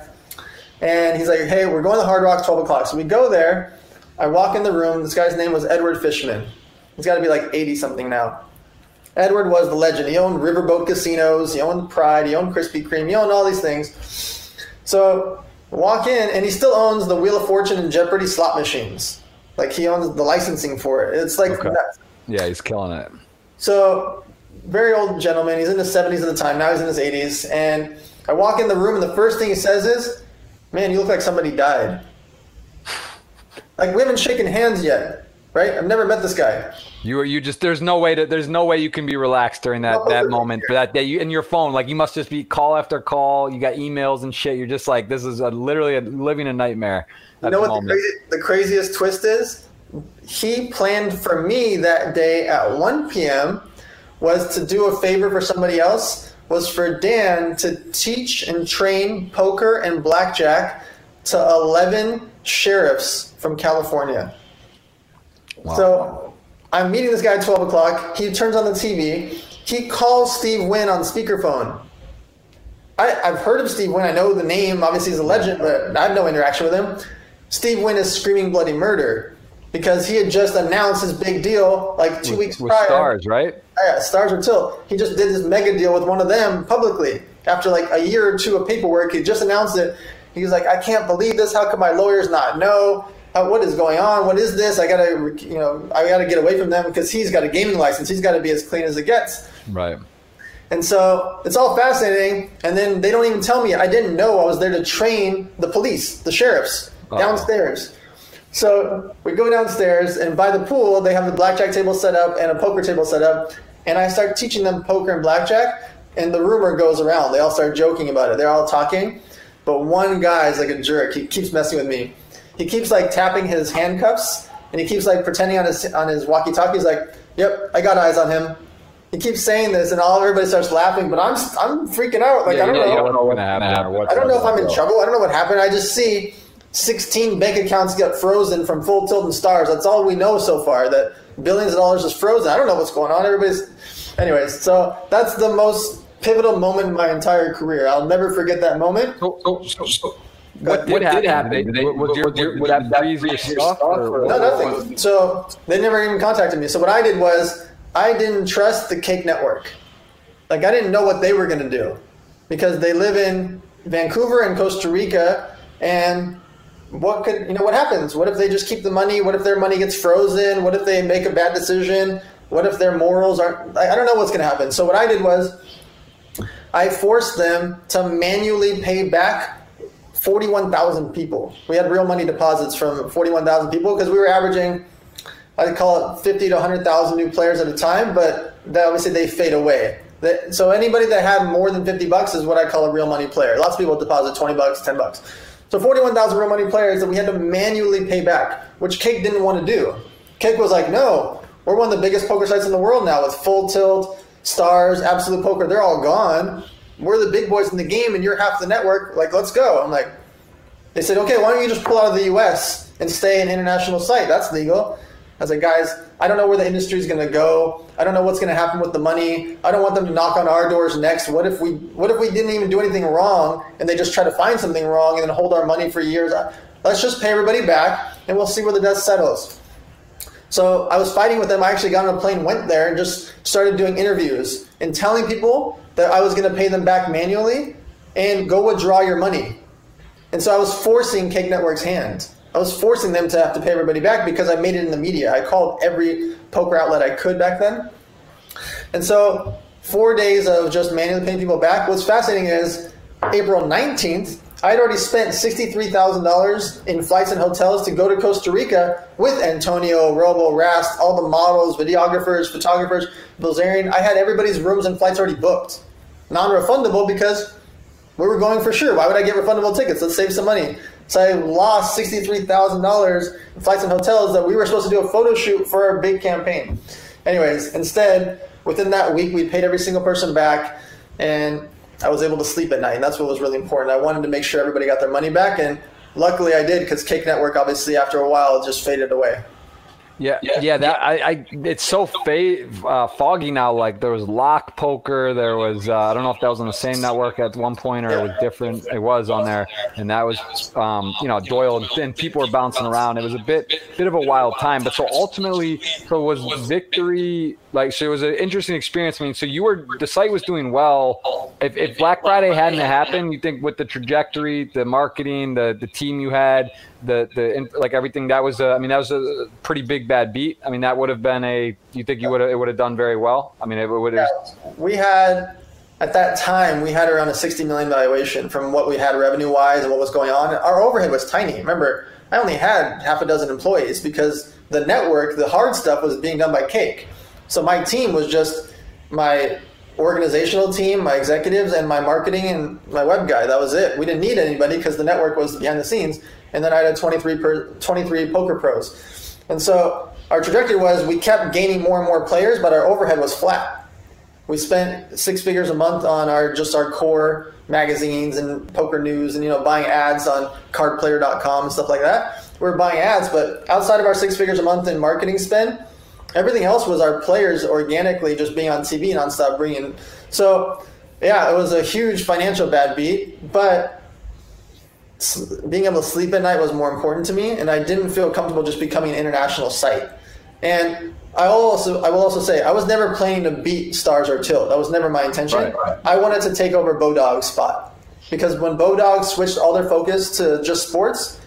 and he's like, hey, we're going to the Hard Rock twelve o'clock. So we go there. I walk in the room. This guy's name was Edward Fishman. He's got to be like eighty-something now. Edward was the legend. He owned riverboat casinos. He owned Pride. He owned Krispy Kreme. He owned all these things. So walk in, and he still owns the Wheel of Fortune and Jeopardy slot machines. Like, he owns the licensing for it. It's like okay. Nuts. Yeah, he's killing it. So, very old gentleman. He's in his seventies at the time. Now he's in his eighties. And I walk in the room, and the first thing he says is, man, you look like somebody died. Like, we haven't shaken hands yet, right? I've never met this guy. You were, you just, there's no way to, there's no way you can be relaxed during that, that moment for that day. You, and your phone, like, you must just be call after call. You got emails and shit. You're just like, this is a, literally a, living a nightmare. You know what the, crazy, the craziest twist is? He planned for me that day at one p.m. was to do a favor for somebody else, was for Dan to teach and train poker and blackjack to eleven sheriffs from California. Wow. So I'm meeting this guy at twelve o'clock. He turns on the T V. He calls Steve Wynn on speakerphone. I, I've heard of Steve Wynn. I know the name. Obviously, he's a legend, but I have no interaction with him. Steve Wynn is screaming bloody murder because he had just announced his big deal like two with, weeks with prior. With Stars, right? Yeah, Stars or Tilt. He just did this mega deal with one of them publicly. After like a year or two of paperwork, he just announced it. He was like, I can't believe this. How could my lawyers not know? Uh, what is going on? What is this? I gotta, you know, I gotta get away from them because he's got a gaming license. He's got to be as clean as it gets. Right. And so it's all fascinating. And then they don't even tell me. I didn't know I was there to train the police, the sheriffs oh. downstairs. So we go downstairs, and by the pool, they have the blackjack table set up and a poker table set up. And I start teaching them poker and blackjack. And the rumor goes around. They all start joking about it. They're all talking. But one guy is like a jerk. He keeps messing with me. He keeps like tapping his handcuffs, and he keeps like pretending on his on his walkie-talkie. He's like, yep, I got eyes on him. He keeps saying this, and all everybody starts laughing, but I'm I'm freaking out. Like yeah, I don't yeah, know. You don't know what happened. Nah, or what I don't know if I'm in trouble. I don't know what happened. I just see sixteen bank accounts get frozen from Full Tilt and Stars. That's all we know so far. That billions of dollars is frozen. I don't know what's going on. Everybody's, anyways. So that's the most pivotal moment in my entire career. I'll never forget that moment. So, so, so, so. What, what did happen? Was your stuff? No, nothing. So they never even contacted me. So what I did was I didn't trust the Cake Network. Like I didn't know what they were going to do because they live in Vancouver and Costa Rica. And what could, you know, what happens? What if they just keep the money? What if their money gets frozen? What if they make a bad decision? What if their morals aren't, I don't know what's going to happen. So what I did was I forced them to manually pay back forty-one thousand people. We had real money deposits from forty-one thousand people because we were averaging, I'd call it fifty to one hundred thousand new players at a time, but that obviously they fade away. That, so anybody that had more than fifty bucks is what I call a real money player. Lots of people deposit twenty bucks, ten bucks. So forty-one thousand real money players that we had to manually pay back, which Cake didn't want to do. Cake was like, no, we're one of the biggest poker sites in the world now with Full Tilt, Stars, Absolute Poker, they're all gone. We're the big boys in the game and you're half the network, like, let's go. I'm like, they said, okay, why don't you just pull out of the U S and stay an international site? That's legal. I was like, guys, I don't know where the industry is going to go. I don't know what's going to happen with the money. I don't want them to knock on our doors next. What if we What if we didn't even do anything wrong and they just try to find something wrong and then hold our money for years? Let's just pay everybody back and we'll see where the dust settles. So I was fighting with them. I actually got on a plane, went there, and just started doing interviews and telling people that I was going to pay them back manually and go withdraw your money. And so I was forcing Cake Network's hand. I was forcing them to have to pay everybody back because I made it in the media. I called every poker outlet I could back then. And so four days of just manually paying people back. What's fascinating is April nineteenth, I had already spent sixty-three thousand dollars in flights and hotels to go to Costa Rica with Antonio, Robo, Rast, all the models, videographers, photographers, Bilzerian. I had everybody's rooms and flights already booked. Non-refundable because we were going for sure. Why would I get refundable tickets? Let's save some money. So I lost sixty-three thousand dollars in flights and hotels that we were supposed to do a photo shoot for our big campaign. Anyways, instead, within that week, we paid every single person back and I was able to sleep at night, and that's what was really important. I wanted to make sure everybody got their money back, and luckily I did because Cake Network, obviously, after a while, just faded away. Yeah, yeah, yeah that yeah. I, I, it's so fa- uh, foggy now. Like there was Lock Poker, there was uh, I don't know if that was on the same network at one point or yeah. it was different. It was on there, and that was um, you know Doyle, and people were bouncing around. It was a bit bit of a wild time, but so ultimately, so was Victory. Like so, it was an interesting experience. I mean, so you were the site was doing well. If, if Black Friday hadn't happened, you think with the trajectory, the marketing, the the team you had, the the like everything that was. A, I mean, that was a pretty big bad beat. I mean, that would have been a. You think you would have, it would have done very well? I mean, it would have. Yeah, we had at that time we had around a sixty million valuation from what we had revenue wise and what was going on. Our overhead was tiny. Remember, I only had half a dozen employees because the network, the hard stuff, was being done by Cake. So my team was just my organizational team, my executives, and my marketing and my web guy. That was it. We didn't need anybody because the network was behind the scenes. And then I had twenty-three poker pros. And so our trajectory was we kept gaining more and more players, but our overhead was flat. We spent six figures a month on our just our core magazines and poker news and you know buying ads on card player dot com and stuff like that. We were buying ads, but outside of our six figures a month in marketing spend, everything else was our players organically just being on T V nonstop bringing. So, yeah, it was a huge financial bad beat, but being able to sleep at night was more important to me, and I didn't feel comfortable just becoming an international site. And I also, I will also say I was never planning to beat Stars or Tilt. That was never my intention. Right, right. I wanted to take over Bodog's spot because when Bodog switched all their focus to just sports,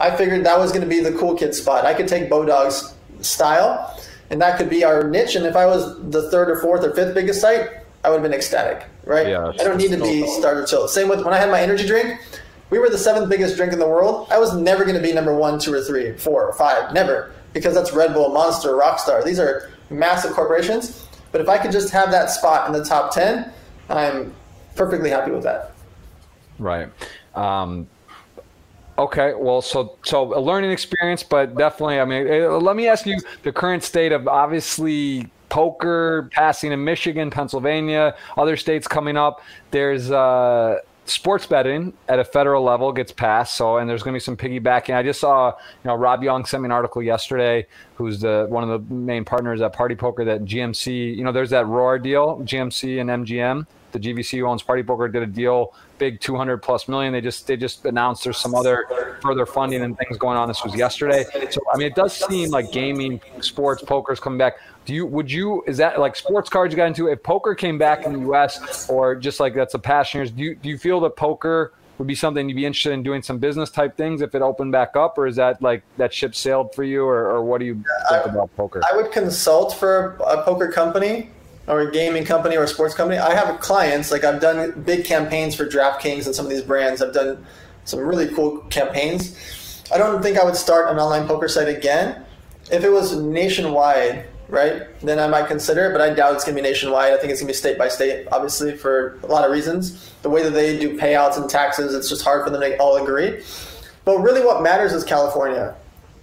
I figured that was going to be the cool kid spot. I could take Bodog's style. And that could be our niche. And if I was the third or fourth or fifth biggest site, I would have been ecstatic, right? Yeah, I don't need to be Starter Chill. Same with when I had my energy drink, we were the seventh biggest drink in the world. I was never going to be number one, two, or three, four, or five, never, because that's Red Bull, Monster, Rockstar. These are massive corporations. But if I could just have that spot in the top ten, I'm perfectly happy with that. Right. Um, Okay, well, so so a learning experience, but definitely, I mean, let me ask you the current state of obviously poker passing in Michigan, Pennsylvania, other states coming up. There's uh, sports betting at a federal level gets passed, so and there's going to be some piggybacking. I just saw, you know, Rob Young sent me an article yesterday, who's the one of the main partners at Party Poker, that G M C, you know, there's that Roar deal, G M C and M G M. The G V C who owns Party Poker did a deal, big two hundred plus million. They just they just announced there's some other further funding and things going on. This was yesterday. So I mean, it does seem like gaming, sports, poker's coming back. Do you would you is that like sports cards you got into? If poker came back in the U S, or just like that's a passion years, do you do you feel that poker would be something you'd be interested in doing some business type things if it opened back up, or is that like that ship sailed for you, or, or what do you think I, about poker? I would consult for a poker company, or a gaming company, or a sports company. I have clients, like I've done big campaigns for DraftKings and some of these brands. I've done some really cool campaigns. I don't think I would start an online poker site again. If it was nationwide, right, then I might consider it, but I doubt it's going to be nationwide. I think it's going to be state by state, obviously, for a lot of reasons. The way that they do payouts and taxes, it's just hard for them to all agree. But really what matters is California.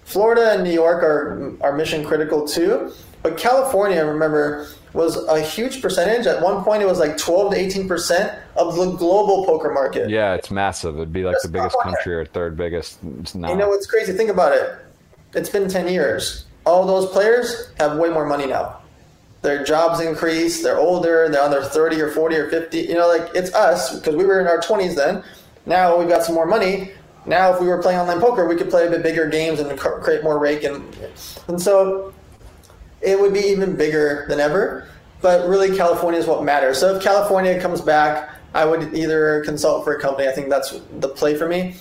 Florida and New York are, are mission critical too, but California, remember, was a huge percentage. At one point, it was like twelve to eighteen percent of the global poker market. Yeah, it's massive. It'd be like That's the biggest country or third biggest. It's not. You know what's crazy? Think about it. It's been ten years. All those players have way more money now. Their jobs increase. They're older. They're on their thirty or forty or fifty. You know, like it's us because we were in our twenties then. Now we've got some more money. Now if we were playing online poker, we could play a bit bigger games and create more rake. And, and so it would be even bigger than ever, but really California is what matters. So if California comes back, I would either consult for a company. I think that's the play for me.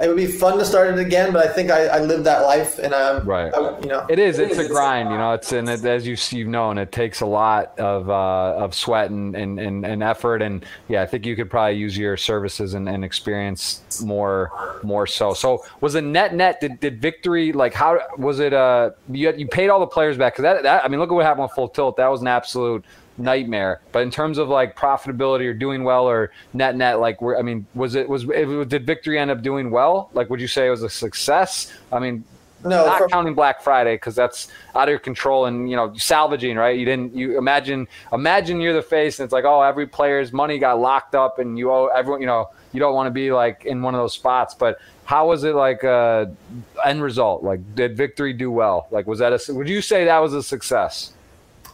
It would be fun to start it again, but I think I, I lived that life, and um, right, I, you know, it is. It's a grind, you know. It's and it, as you you've known, it takes a lot of uh, of sweat and, and, and, and effort, and yeah, I think you could probably use your services and, and experience more more so. So was it net net? Did did Victory, like, how was it? Uh, you had, you paid all the players back because that, that I mean, look at what happened with Full Tilt. That was an absolute nightmare. But in terms of like profitability or doing well or net net, like we're, I mean, was it was it, did Victory end up doing well? Like, would you say it was a success? I mean, no, not for- counting Black Friday because that's out of your control, and you know, salvaging, right? You didn't you imagine imagine you're the face and it's like, oh, every player's money got locked up and you owe everyone, you know, you don't want to be like in one of those spots. But how was it like uh end result? Like, did Victory do well? Like, was that a would you say that was a success?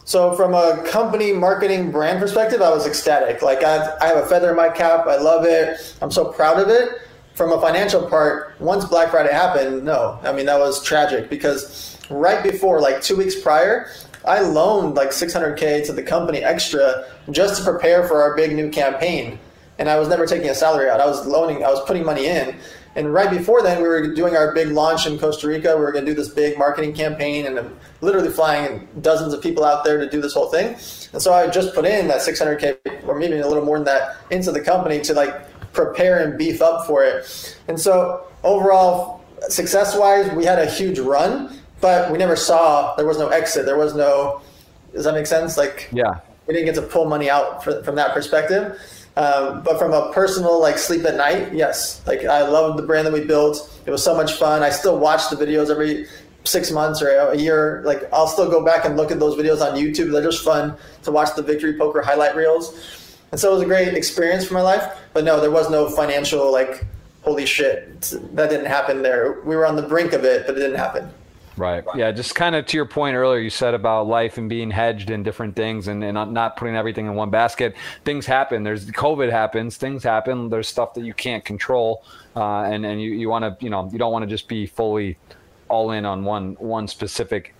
So from a company marketing brand perspective, I was ecstatic. Like I, I have a feather in my cap. I love it. I'm so proud of it. From a financial part, once Black Friday happened, no. I mean, that was tragic because right before, like two weeks prior, I loaned like six hundred K to the company extra just to prepare for our big new campaign. And I was never taking a salary out. I was loaning, I was putting money in. And right before then, we were doing our big launch in Costa Rica. We were going to do this big marketing campaign, and I'm literally flying dozens of people out there to do this whole thing. And so I just put in that six hundred K, or maybe a little more than that, into the company to like prepare and beef up for it. And so overall, success-wise, we had a huge run, but we never saw, there was no exit. There was no, does that make sense? Like, yeah, we didn't get to pull money out for, from that perspective. Um, but from a personal, like, sleep at night, yes. Like, I loved the brand that we built. It was so much fun. I still watch the videos every six months or a year. Like, I'll still go back and look at those videos on YouTube. They're just fun to watch the Victory Poker highlight reels. And so it was a great experience for my life. But, no, there was no financial, like, holy shit, that didn't happen there. We were on the brink of it, but it didn't happen. Right. Yeah. Just kind of to your point earlier, you said about life and being hedged in different things and, and not putting everything in one basket. Things happen. There's COVID happens. Things happen. There's stuff that you can't control. Uh, and, and you, you want to, you know, you don't want to just be fully all in on one one specific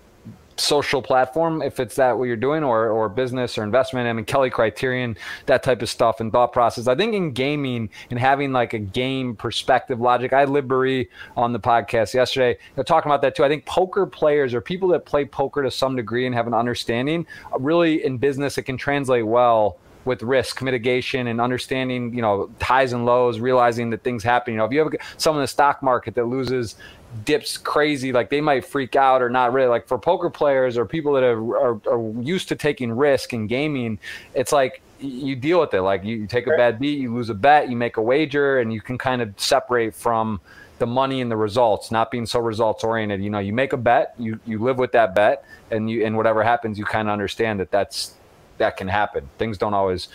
social platform if it's that what you're doing, or or business or investment. I mean, Kelly Criterion, that type of stuff and thought process. I think in gaming and having like a game perspective logic, I had Liberi on the podcast yesterday talking about that too. I think poker players or people that play poker to some degree and have an understanding, really in business, it can translate well with risk mitigation and understanding, you know, highs and lows, realizing that things happen. You know, if you have someone in the stock market that loses, dips crazy, like they might freak out or not really. Like for poker players or people that are, are, are used to taking risk in gaming, it's like you deal with it. Like you, you take a bad beat, you lose a bet, you make a wager, and you can kind of separate from the money and the results, not being so results oriented. You know, you make a bet, you you live with that bet, and you and whatever happens, you kind of understand that that's that can happen. Things don't always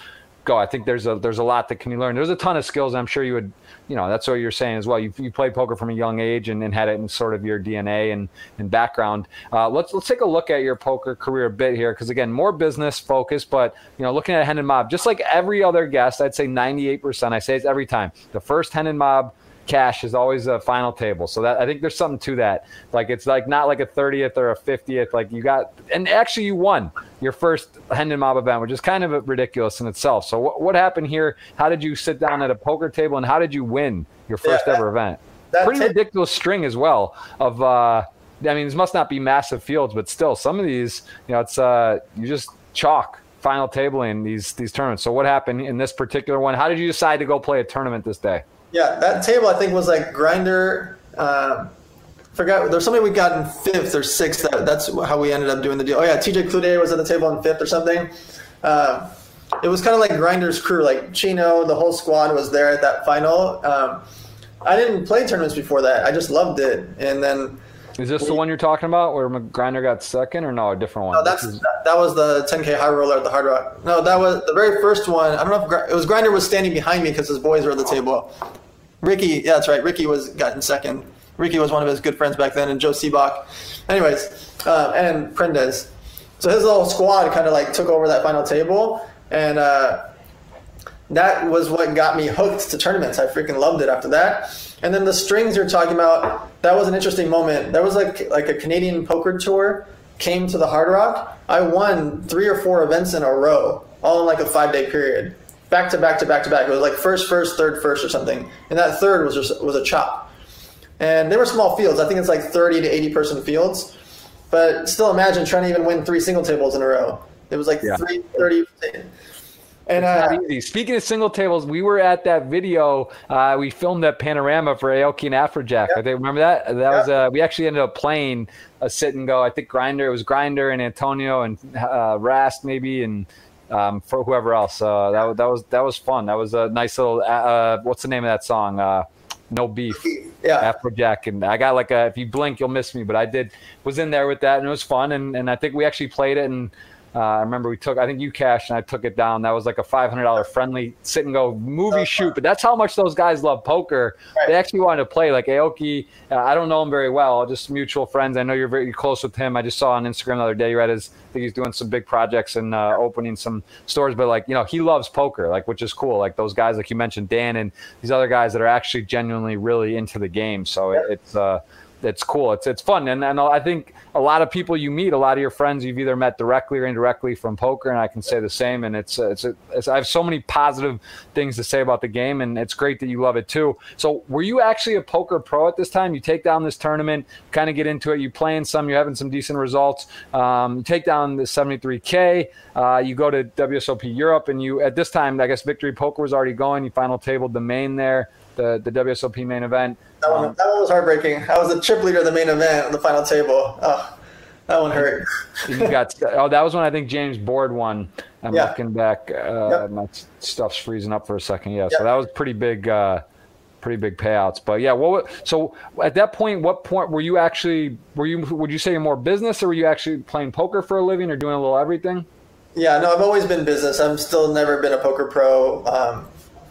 go. I think there's a there's a lot that can be learned. There's a ton of skills. I'm sure you would, you know, that's what you're saying as well. You you played poker from a young age and, and had it in sort of your D N A and and background. Uh, let's let's take a look at your poker career a bit here, because again, more business focused. But you know, looking at Hendon Mob, just like every other guest, I'd say ninety-eight percent. I say it's every time. The first Hendon Mob cash is always a final table. So that I think there's something to that. Like it's like not like a thirtieth or a fiftieth. Like you got, and actually you won your first Hendon Mob event, which is kind of ridiculous in itself. So what, what happened here? How did you sit down at a poker table and how did you win your first yeah, that, ever event? Pretty it. ridiculous string as well of, uh, I mean, this must not be massive fields, but still some of these, you know, it's uh, you just chalk final tabling these, these tournaments. So what happened in this particular one? How did you decide to go play a tournament this day? Yeah, that table I think was like Grindr. Uh, forgot there's somebody we got in fifth or sixth. That, that's how we ended up doing the deal. Oh yeah, T J Cloutier was at the table in fifth or something. Uh, it was kind of like Grindr's crew, like Chino, the whole squad was there at that final. Um, I didn't play tournaments before that. I just loved it. And then is this we, the one you're talking about where Grindr got second, or no, a different one? No, that's is- that, that was the ten K high roller at the Hard Rock. No, that was the very first one. I don't know if Gr- it was Grindr was standing behind me because his boys were at the table. Ricky, yeah, that's right. Ricky was gotten second. Ricky was one of his good friends back then, and Joe Seabach. Anyways, uh, and Prendez. So his little squad kind of like took over that final table, and uh, that was what got me hooked to tournaments. I freaking loved it after that. And then the strings you're talking about, that was an interesting moment. That was like like a Canadian poker tour came to the Hard Rock. I won three or four events in a row, all in like a five-day period. Back to back to back to back. It was like first, first, third, first or something. And that third was just, was a chop. And they were small fields. I think it's like thirty to eighty person fields. But still imagine trying to even win three single tables in a row. It was like yeah. three thirty. And uh, speaking of single tables, we were at that video. Uh, we filmed that Panorama for Aoki and Afrojack. Yeah. I think remember that. That yeah. was uh, we actually ended up playing a sit and go. I think Grindr. It was Grindr and Antonio and uh, Rast maybe and. Um, for whoever else, uh, that that was that was fun. That was a nice little. Uh, what's the name of that song? Uh, No Beef. Yeah. Afrojack, and I got like a. If you blink, you'll miss me. But I did was in there with that, and it was fun. And, and I think we actually played it. And uh, I remember we took. I think you cashed, and I took it down. That was like a five hundred dollars friendly sit and go movie shoot. But that's how much those guys love poker. Right. They actually wanted to play. Like Aoki, uh, I don't know him very well. Just mutual friends. I know you're very close with him. I just saw on Instagram the other day. You read his. I think he's doing some big projects and uh, opening some stores, but like, you know, he loves poker, like, which is cool. Like those guys, like you mentioned, Dan and these other guys that are actually genuinely really into the game. So it, it's, uh, it's cool. It's, it's fun. And, and I think a lot of people you meet, a lot of your friends, you've either met directly or indirectly from poker. And I can say the same. And it's, it's, it's, I have so many positive things to say about the game, and it's great that you love it too. So were you actually a poker pro at this time? You take down this tournament, kind of get into it. You play in some, you're having some decent results. Um, you take down the seventy-three K. Uh, you go to W S O P Europe, and you, at this time, I guess Victory Poker was already going. You final tabled the main there, the, the W S O P main event. That one, um, that one was heartbreaking. I was the chip leader of the main event on the final table. Oh, that one hurt. You got, oh, that was when I think James Board won. I'm yeah. looking back. Uh, yep. My stuff's freezing up for a second. Yeah, yep. So that was pretty big uh, pretty big payouts. But, yeah, what? so at that point, what point were you actually – Were you? would you say you're more business, or were you actually playing poker for a living or doing a little everything? Yeah, no, I've always been business. I've still never been a poker pro. Um,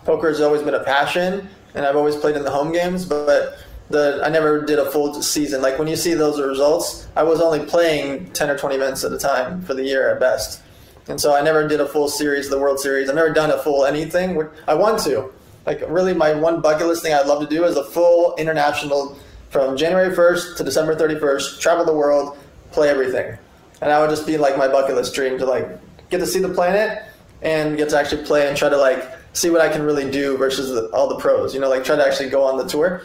poker has always been a passion. And I've always played in the home games, but the I never did a full season. Like when you see those results, I was only playing ten or twenty events at a time for the year at best. And so I never did a full series, the World Series. I've never done a full anything. I want to. Like really my one bucket list thing I'd love to do is a full international from January first to December thirty-first, travel the world, play everything. And I would just be like my bucket list dream to like get to see the planet and get to actually play and try to like see what I can really do versus the, all the pros, you know, like try to actually go on the tour.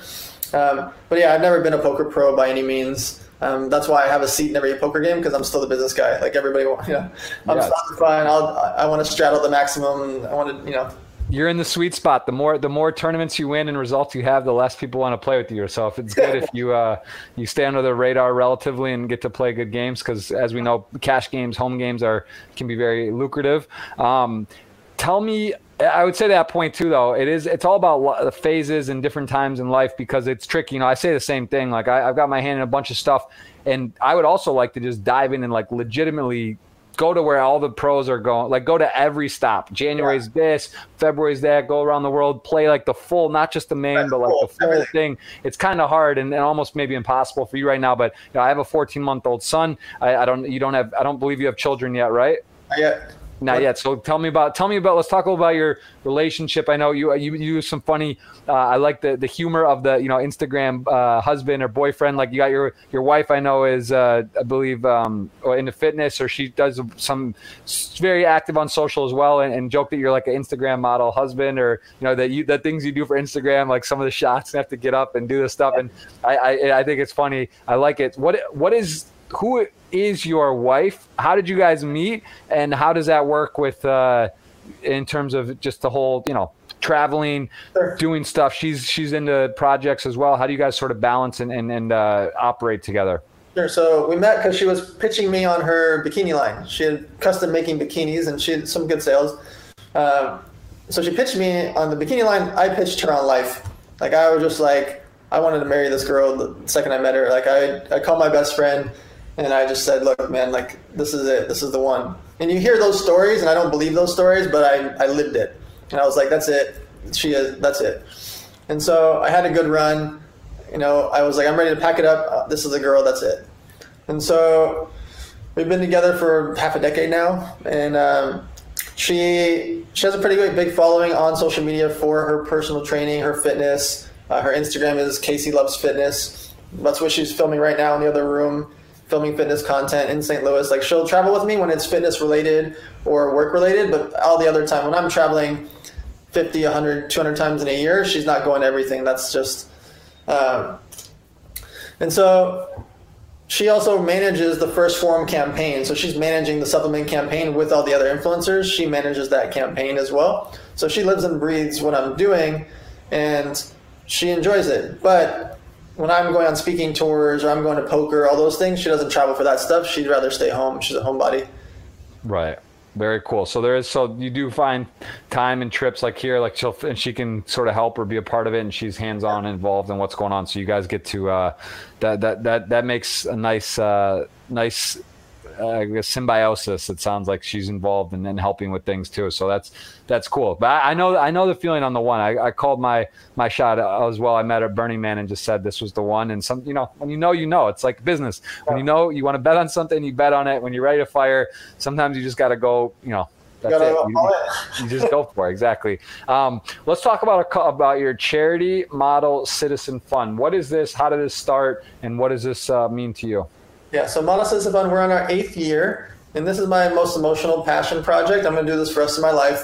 Um, but yeah, I've never been a poker pro by any means. Um, that's why I have a seat in every poker game, because I'm still the business guy. Like everybody, you know, I'm yeah, still fine. I'll, I want to straddle the maximum. I want to, you know. You're in the sweet spot. The more the more tournaments you win and results you have, the less people want to play with you. So if it's good if you uh, you stay under the radar relatively and get to play good games, because as we know, cash games, home games are can be very lucrative. Um, tell me I would say that point too, though. It is, it's all about the phases and different times in life, because it's tricky. You know, I say the same thing. Like I, I've got my hand in a bunch of stuff, and I would also like to just dive in and like legitimately go to where all the pros are going. Like go to every stop. January's yeah. this, February's that. Go around the world, play like the full, not just the main, That's but like cool. the full Everything. thing. It's kind of hard and, and almost maybe impossible for you right now. But you know, I have a fourteen month old son. I, I don't. You don't have. I don't believe you have children yet, right? Not yet. Not yet. So tell me about, tell me about, let's talk about your relationship. I know you, you, you use some funny, uh, I like the, the humor of the, you know, Instagram, uh, husband or boyfriend. Like you got your, your wife, I know is, uh, I believe, um, into fitness, or she does some very active on social as well. And, and joke that you're like an Instagram model husband, or, you know, that you, the things you do for Instagram, like some of the shots and have to get up and do this stuff. And I, I, I think it's funny. I like it. What, what is, who is your wife? How did you guys meet, and how does that work with uh in terms of just the whole, you know, traveling, sure. doing stuff? She's she's into projects as well. How do you guys sort of balance and and, and uh operate together? Sure. So we met because she was pitching me on her bikini line. She had custom making bikinis, and she had some good sales. Um so she pitched me on the bikini line. I pitched her on life. Like I was just like, I wanted to marry this girl the second I met her. Like I I called my best friend, and I just said, look, man, like, this is it. This is the one. And you hear those stories, and I don't believe those stories, but I, I lived it. And I was like, that's it. She is, that's it. And so I had a good run. You know, I was like, I'm ready to pack it up. This is the girl. That's it. And so we've been together for half a decade now. And um, she she has a pretty big following on social media for her personal training, her fitness. Uh, her Instagram is Casey Loves Fitness. That's what she's filming right now in the other room, filming fitness content in Saint Louis. Like she'll travel with me when it's fitness related or work related, but all the other time when I'm traveling fifty, a hundred, two hundred times in a year, she's not going to everything. That's just, um, and so she also manages the first Phorm campaign. So she's managing the supplement campaign with all the other influencers. She manages that campaign as well. So she lives and breathes what I'm doing, and she enjoys it. But when I'm going on speaking tours or I'm going to poker, all those things, she doesn't travel for that stuff. She'd rather stay home. She's a homebody. Right. Very cool. So there is, so you do find time and trips like here, like she'll, and she can sort of help or be a part of it, and she's hands-on yeah. involved in what's going on. So you guys get to, uh, that, that, that, that makes a nice, uh, nice, Uh, symbiosis. It sounds like she's involved and then helping with things too. So that's that's cool. But I, I know I know the feeling on the one. I, I called my my shot as well. I met at Burning Man and just said this was the one. And some, you know, when you know, you know, it's like business. When you know you want to bet on something, you bet on it. When you're ready to fire, sometimes you just got to go. You know, that's you it. Go you, you just go for it. Exactly. Um, let's talk about a, about your charity Model Citizen Fund. What is this? How did this start? And what does this uh, mean to you? Yeah, so Model Citizen Fund, we're on our eighth year, and this is my most emotional passion project. I'm going to do this for the rest of my life.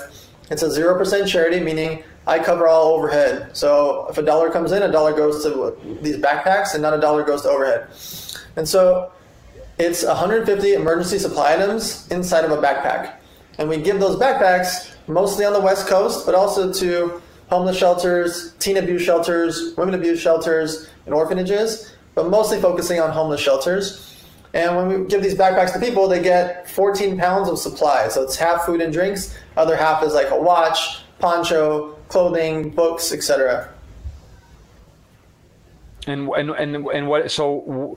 It's a zero percent charity, meaning I cover all overhead. So if a dollar comes in, a dollar goes to these backpacks, and not a dollar goes to overhead. And so it's one hundred fifty emergency supply items inside of a backpack. And we give those backpacks mostly on the West Coast, but also to homeless shelters, teen abuse shelters, women abuse shelters, and orphanages, but mostly focusing on homeless shelters. And when we give these backpacks to people, they get fourteen pounds of supplies. So it's half food and drinks. Other half is like a watch, poncho, clothing, books, et cetera. And and and and what? So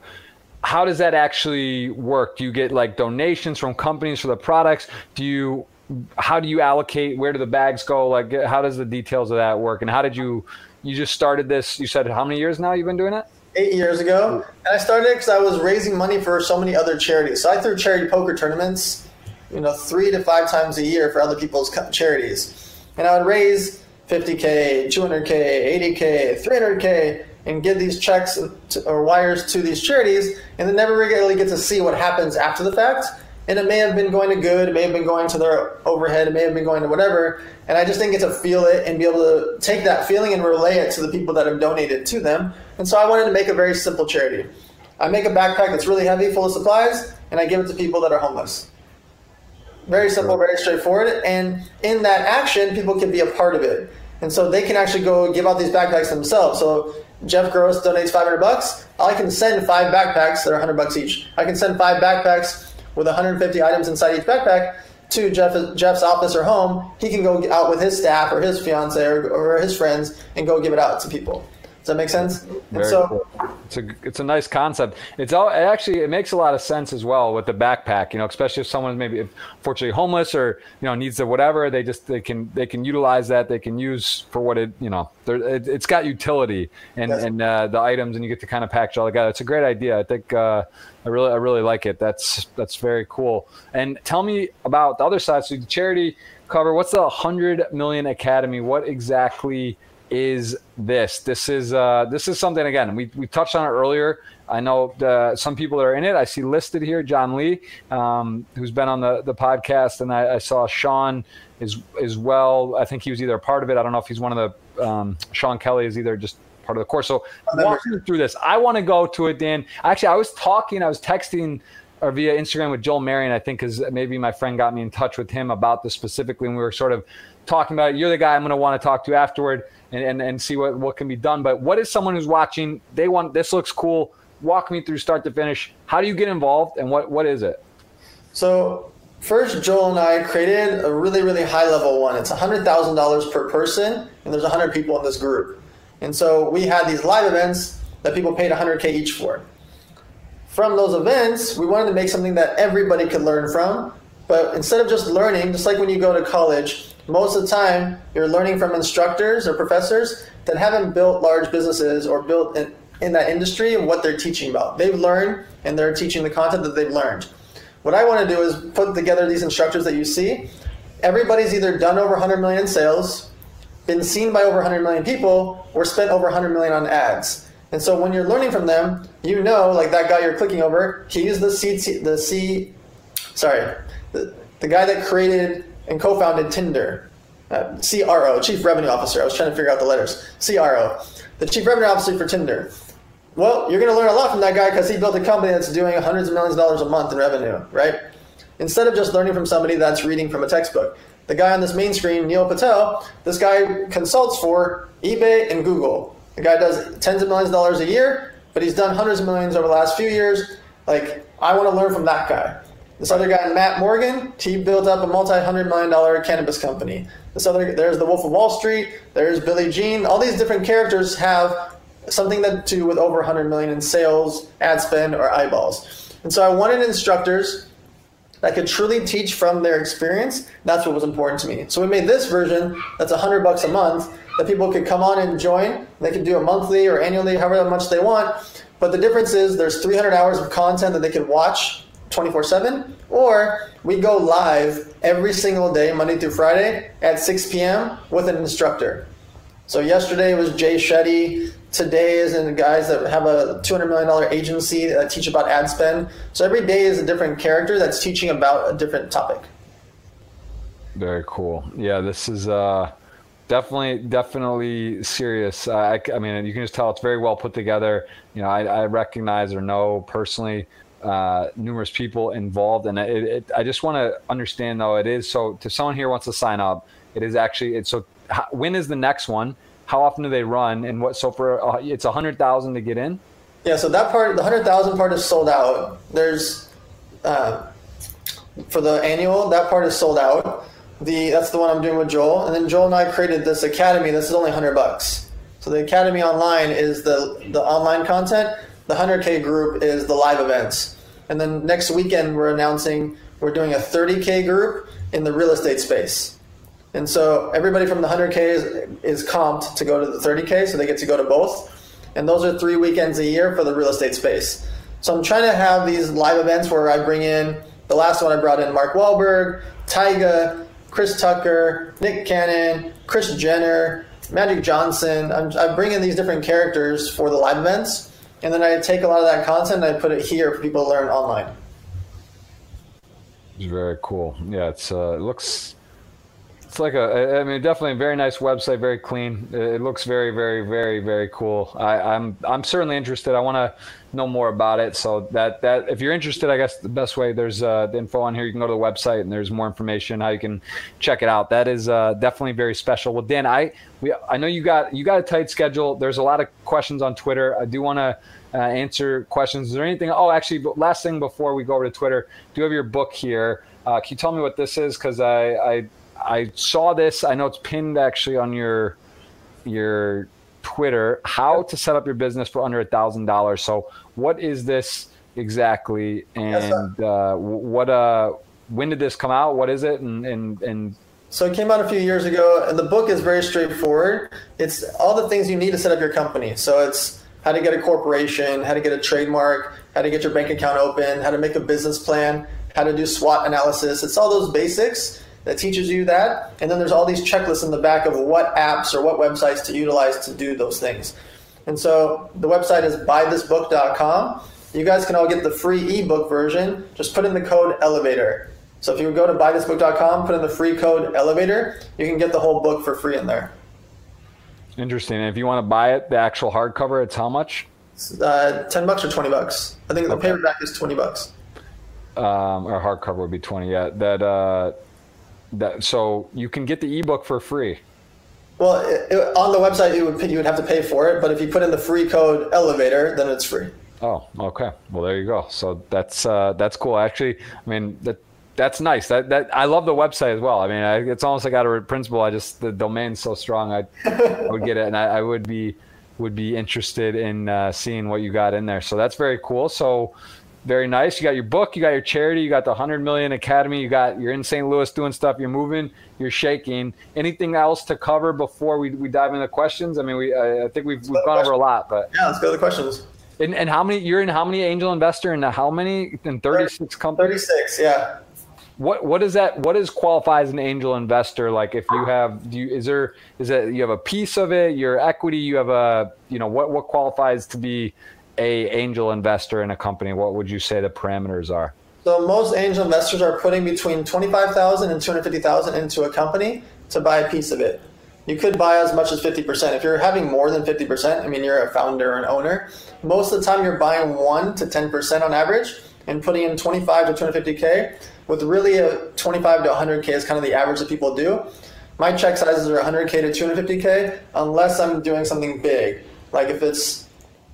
how does that actually work? Do you get like donations from companies for the products? Do you? How do you allocate? Where do the bags go? Like how does the details of that work? And how did you? You just started this. You said how many years now you've been doing it? Eight years ago, and I started because I was raising money for so many other charities. So I threw charity poker tournaments, you know, three to five times a year for other people's charities, and I would raise fifty K, two hundred K, eighty K, three hundred K, and give these checks to, or wires to these charities, and then never really get to see what happens after the fact. And it may have been going to good, it may have been going to their overhead, it may have been going to whatever, and I just didn't get to feel it and be able to take that feeling and relay it to the people that have donated to them. And so I wanted to make a very simple charity. I make a backpack that's really heavy, full of supplies, and I give it to people that are homeless. Very simple, very straightforward, and in that action, people can be a part of it. And so they can actually go give out these backpacks themselves. So Jeff Gross donates five hundred bucks. I can send five backpacks that are one hundred bucks each. I can send five backpacks with one hundred fifty items inside each backpack to Jeff, Jeff's office or home, he can go out with his staff or his fiance or, or his friends and go give it out to people. Does that make sense? Very and so, cool. It's a it's a nice concept. It's all it actually it makes a lot of sense as well with the backpack. You know, especially if someone's maybe if fortunately homeless or you know needs the whatever, they just they can they can utilize that. They can use for what it you know. It, it's got utility and yes. and uh, the items, and you get to kind of package all together. It's a great idea. I think uh, I really I really like it. That's that's very cool. And tell me about the other side. So the charity cover. What's the one hundred million Academy? What exactly is this? This is uh, this is something, again, we, we touched on it earlier. I know uh, some people that are in it. I see listed here, John Lee, um, who's been on the, the podcast, and I, I saw Sean is as well. I think he was either a part of it. I don't know if he's one of the, um, Sean Kelly is either just part of the course. So walking through this, I want to go to it, Dan. Actually, I was talking, I was texting or via Instagram with Joel Marion, I think, because maybe my friend got me in touch with him about this specifically, and we were sort of talking about it. You're the guy I'm going to want to talk to afterward and, and, and see what, what can be done. But what is someone who's watching? They want, this looks cool. Walk me through start to finish. How do you get involved, and what, what is it? So first, Joel and I created a really, really high-level one. It's one hundred thousand dollars per person, and there's one hundred people in this group. And so we had these live events that people paid one hundred K each for. From those events, we wanted to make something that everybody could learn from. But instead of just learning, just like when you go to college, most of the time you're learning from instructors or professors that haven't built large businesses or built in, in that industry and what they're teaching about. They've learned, and they're teaching the content that they've learned. What I want to do is put together these instructors that you see. Everybody's either done over one hundred million in sales, been seen by over one hundred million people, or spent over one hundred million on ads. And so when you're learning from them, you know, like that guy you're clicking over, he is the C, the C, sorry, the, the guy that created and co-founded Tinder, uh, C R O, Chief Revenue Officer. I was trying to figure out the letters. C R O, the Chief Revenue Officer for Tinder. Well, you're going to learn a lot from that guy because he built a company that's doing hundreds of millions of dollars a month in revenue, right? Instead of just learning from somebody that's reading from a textbook. The guy on this main screen, Neil Patel, this guy consults for eBay and Google. The guy does tens of millions of dollars a year, but he's done hundreds of millions over the last few years. Like, I want to learn from that guy. This other guy, Matt Morgan, he built up a multi-hundred million dollar cannabis company. This other, there's the Wolf of Wall Street, there's Billie Jean. All these different characters have something that to do with over one hundred million in sales, ad spend, or eyeballs. And so I wanted instructors that could truly teach from their experience. That's what was important to me. So we made this version that's one hundred bucks a month that people could come on and join. They could do it monthly or annually, however much they want. But the difference is there's three hundred hours of content that they could watch twenty-four seven, or we go live every single day, Monday through Friday at six p.m. with an instructor. So yesterday was Jay Shetty. Today is in the guys that have a two hundred million dollars agency that teach about ad spend. So every day is a different character that's teaching about a different topic. Very cool. Yeah, this is uh, definitely, definitely serious. Uh, I, I mean, you can just tell it's very well put together. You know, I, I recognize or know personally uh, numerous people involved. And it, it, I just want to understand, though, it is. So if someone here wants to sign up, it is actually, it's so how, when is the next one? How often do they run, and what? So for uh, it's a hundred thousand to get in. Yeah, so that part, the hundred thousand part, is sold out. There's uh, for the annual, that part is sold out. The that's the one I'm doing with Joel, and then Joel and I created this academy. This is only hundred bucks. So the academy online is the the online content. The hundred K group is the live events, and then next weekend we're announcing we're doing a thirty K group in the real estate space. And so everybody from the one hundred K is, is comped to go to the thirty K, so they get to go to both. And those are three weekends a year for the real estate space. So I'm trying to have these live events where I bring in, the last one I brought in Mark Wahlberg, Tyga, Chris Tucker, Nick Cannon, Kris Jenner, Magic Johnson. I'm, I bring in these different characters for the live events, and then I take a lot of that content and I put it here for people to learn online. Very cool. Yeah, it's uh, it looks... It's like a, I mean, definitely a very nice website, very clean. It looks very, very, very, very cool. I, I'm, I'm certainly interested. I want to know more about it. So that, that, if you're interested, I guess the best way, there's uh, the info on here. You can go to the website, and there's more information how you can check it out. That is uh, definitely very special. Well, Dan, I, we, I know you got, you got a tight schedule. There's a lot of questions on Twitter. I do want to uh, answer questions. Is there anything? Oh, actually, last thing before we go over to Twitter, do you have your book here? Uh, can you tell me what this is? Because I, I I saw this. I know it's pinned actually on your your Twitter. How to set up your business for under a thousand dollars. So what is this exactly? And yes, uh, what uh when did this come out? What is it? And and and. So it came out a few years ago, and the book is very straightforward. It's all the things you need to set up your company. So it's how to get a corporation, how to get a trademark, how to get your bank account open, how to make a business plan, how to do SWOT analysis. It's all those basics that teaches you that. And then there's all these checklists in the back of what apps or what websites to utilize to do those things. And so the website is buy this book dot com. You guys can all get the free ebook version. Just put in the code ELEVATOR. So if you go to buy this book dot com, put in the free code ELEVATOR, you can get the whole book for free in there. Interesting. And if you want to buy it, the actual hardcover, it's how much? It's, uh, ten bucks or twenty bucks. I think the okay. paperback is twenty bucks. Um, or hardcover would be twenty. Yeah. That, uh, that, so you can get the ebook for free. Well, it, it, on the website, you would, you would have to pay for it. But if you put in the free code ELEVATOR, then it's free. Oh, okay. Well, there you go. So that's, uh, that's cool. Actually, I mean, that, That's nice. That that I love the website as well. I mean, I, it's almost like out of principle. I just the domain's so strong. I, I would get it, and I, I would be would be interested in uh, seeing what you got in there. So that's very cool. So very nice. You got your book. You got your charity. You got the one hundred million Academy. You got you're in Saint Louis doing stuff. You're moving. You're shaking. Anything else to cover before we, we dive into questions? I mean, we I, I think we've let's we've gone over a lot, but yeah, let's go to the questions. And and how many you're in? How many angel investor and how many in thirty-six companies? thirty-six. Yeah. What what is that? What is qualify as an angel investor? Like if you have, do you, is there is that you have a piece of it, your equity, you have a you know what what qualifies to be a angel investor in a company? What would you say the parameters are? So most angel investors are putting between twenty five thousand and two hundred fifty thousand into a company to buy a piece of it. You could buy as much as fifty percent. If you're having more than fifty percent, I mean you're a founder or an owner. Most of the time you're buying one to ten percent on average and putting in twenty five to two hundred fifty k. With really a twenty-five to one hundred K is kind of the average that people do. My check sizes are one hundred K to two hundred fifty K unless I'm doing something big. Like if it's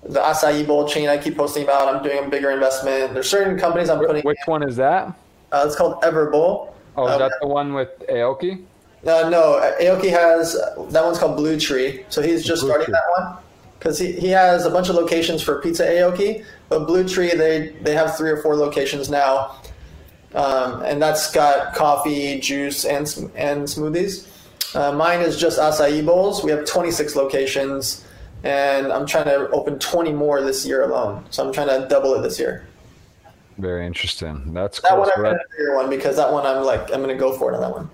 the acai bowl chain I keep posting about, I'm doing a bigger investment. There's certain companies I'm putting Which in. one is that? Uh, it's called Everbowl. Oh, is um, that the one with Aoki? Uh, no, Aoki has, that one's called Blue Tree. So he's just Blue starting Tree. that one. Because he, he has a bunch of locations for Pizza Aoki. But Blue Tree, they, they have three or four locations now. Um, and that's got coffee, juice, and and smoothies. Uh, mine is just acai bowls. We have twenty-six locations, and I'm trying to open twenty more this year alone. So I'm trying to double it this year. Very interesting. That's that cool. one. I'm going to figure one because that one I'm like I'm going to go for it on that one.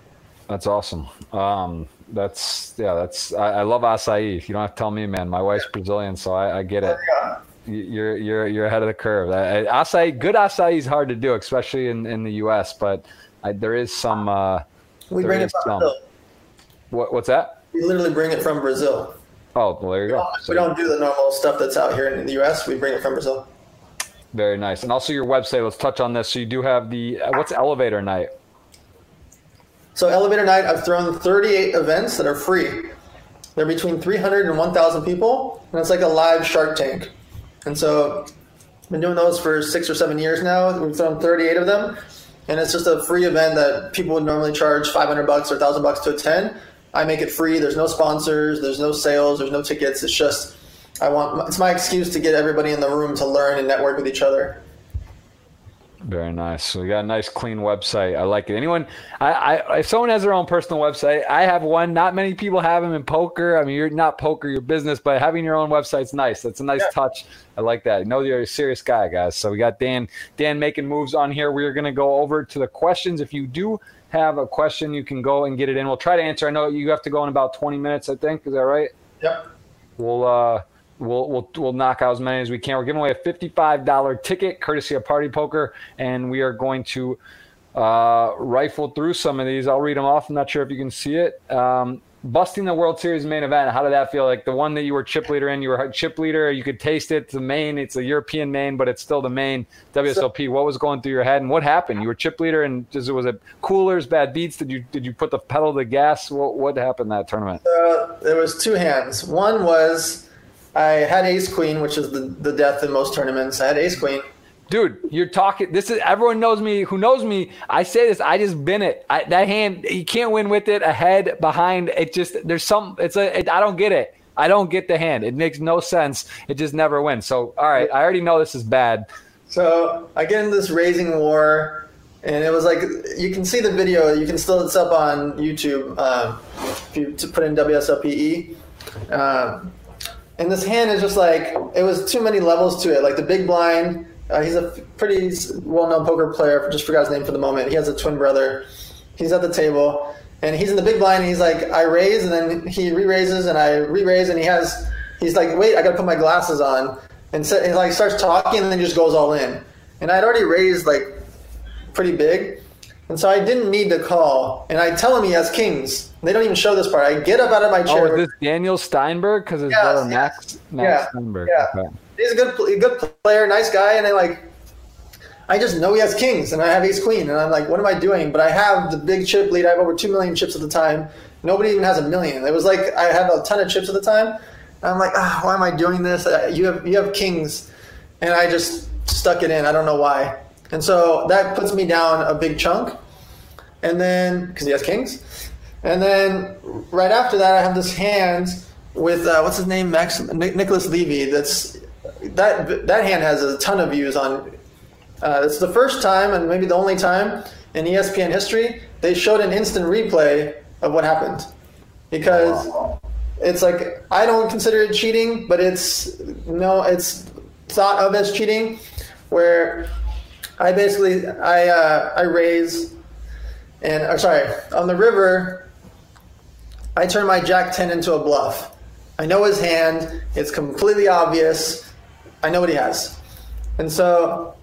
That's awesome. Um, that's yeah. That's I, I love acai. You don't have to tell me, man. My wife's Brazilian, so I, I get it. Yeah. You're you're you're ahead of the curve. Acai, good acai is hard to do, especially in, in the U S. But I, there is some. Uh, we bring it from some, Brazil. What what's that? We literally bring it from Brazil. Oh, well, there you we go. Don't, so, we don't do the normal stuff that's out here in the U S. We bring it from Brazil. Very nice. And also your website. Let's touch on this. So you do have the what's Elevator Night? So Elevator Night, I've thrown thirty-eight events that are free. They're between three hundred and one thousand people, and it's like a live Shark Tank. And so I've been doing those for six or seven years now. We've thrown thirty-eight of them. And it's just a free event that people would normally charge five hundred bucks or one thousand bucks to attend. I make it free. There's no sponsors. There's no sales. There's no tickets. It's just I want. It's my excuse to get everybody in the room to learn and network with each other. Very nice. So we got a nice, clean website. I like it. Anyone, I, I, if someone has their own personal website, I have one. Not many people have them in poker. I mean, you're not poker, your business, but having your own website's nice. That's a nice yeah. touch. I like that. I know you're a serious guy, guys. So we got Dan, Dan making moves on here. We're going to go over to the questions. If you do have a question, you can go and get it in. We'll try to answer. I know you have to go in about twenty minutes, I think. Is that right? Yep. We'll, uh, We'll, we'll we'll knock out as many as we can. We're giving away a fifty-five dollars ticket courtesy of Party Poker, and we are going to uh, rifle through some of these. I'll read them off. I'm not sure if you can see it. Um, busting the World Series main event. How did that feel? Like the one that you were chip leader in, you were chip leader. You could taste it. It's the main. It's a European main, but it's still the main W S O P. So, what was going through your head, and what happened? You were chip leader, and just, was it coolers, bad beats? Did you did you put the pedal to the gas? What what happened that tournament? Uh, there was two hands. One was. I had ace queen, which is the, the death in most tournaments. I had ace queen, dude, you're talking. This is everyone knows me. Who knows me? I say this. I just bin it. I, that hand, you can't win with it. Ahead, behind. It just there's some. It's a. It, I don't get it. I don't get the hand. It makes no sense. It just never wins. So all right, I already know this is bad. So I get in this raising war, and it was like you can see the video. You can still it's up on YouTube um, if you to put in W S L P E. Um, and this hand is just like it was too many levels to it. Like the big blind. Uh, he's a pretty well-known poker player. Just forgot his name for the moment. He has a twin brother. He's at the table, and he's in the big blind. And he's like, I raise, and then he re-raises, and I re-raise, and he has. He's like, wait, I got to put my glasses on, and, so, and like starts talking, and then just goes all in. And I'd already raised like pretty big, and so I didn't need to call. And I tell him he has kings. They don't even show this part. I get up out of my chair. Oh, is this Daniel Steinberg? Because his yes, brother Max, Max yeah, Steinberg. Yeah. Okay. He's a good, good player, nice guy, and I like. I just know he has kings, and I have ace queen, and I'm like, what am I doing? But I have the big chip lead. I have over two million chips at the time. Nobody even has a million. It was like I had a ton of chips at the time. I'm like, ah, why am I doing this? You have you have kings, and I just stuck it in. I don't know why. And so that puts me down a big chunk, and then because he has kings, and then right after that I have this hand with uh, what's his name, Max Nicholas Levy. That's That that hand has a ton of views on. Uh, it's the first time and maybe the only time in E S P N history they showed an instant replay of what happened, because wow. It's like I don't consider it cheating, but it's no, it's thought of as cheating, where I basically I uh, I raise, and or sorry on the river, I turn my Jack ten into a bluff. I know his hand. It's completely obvious. I know what he has. And so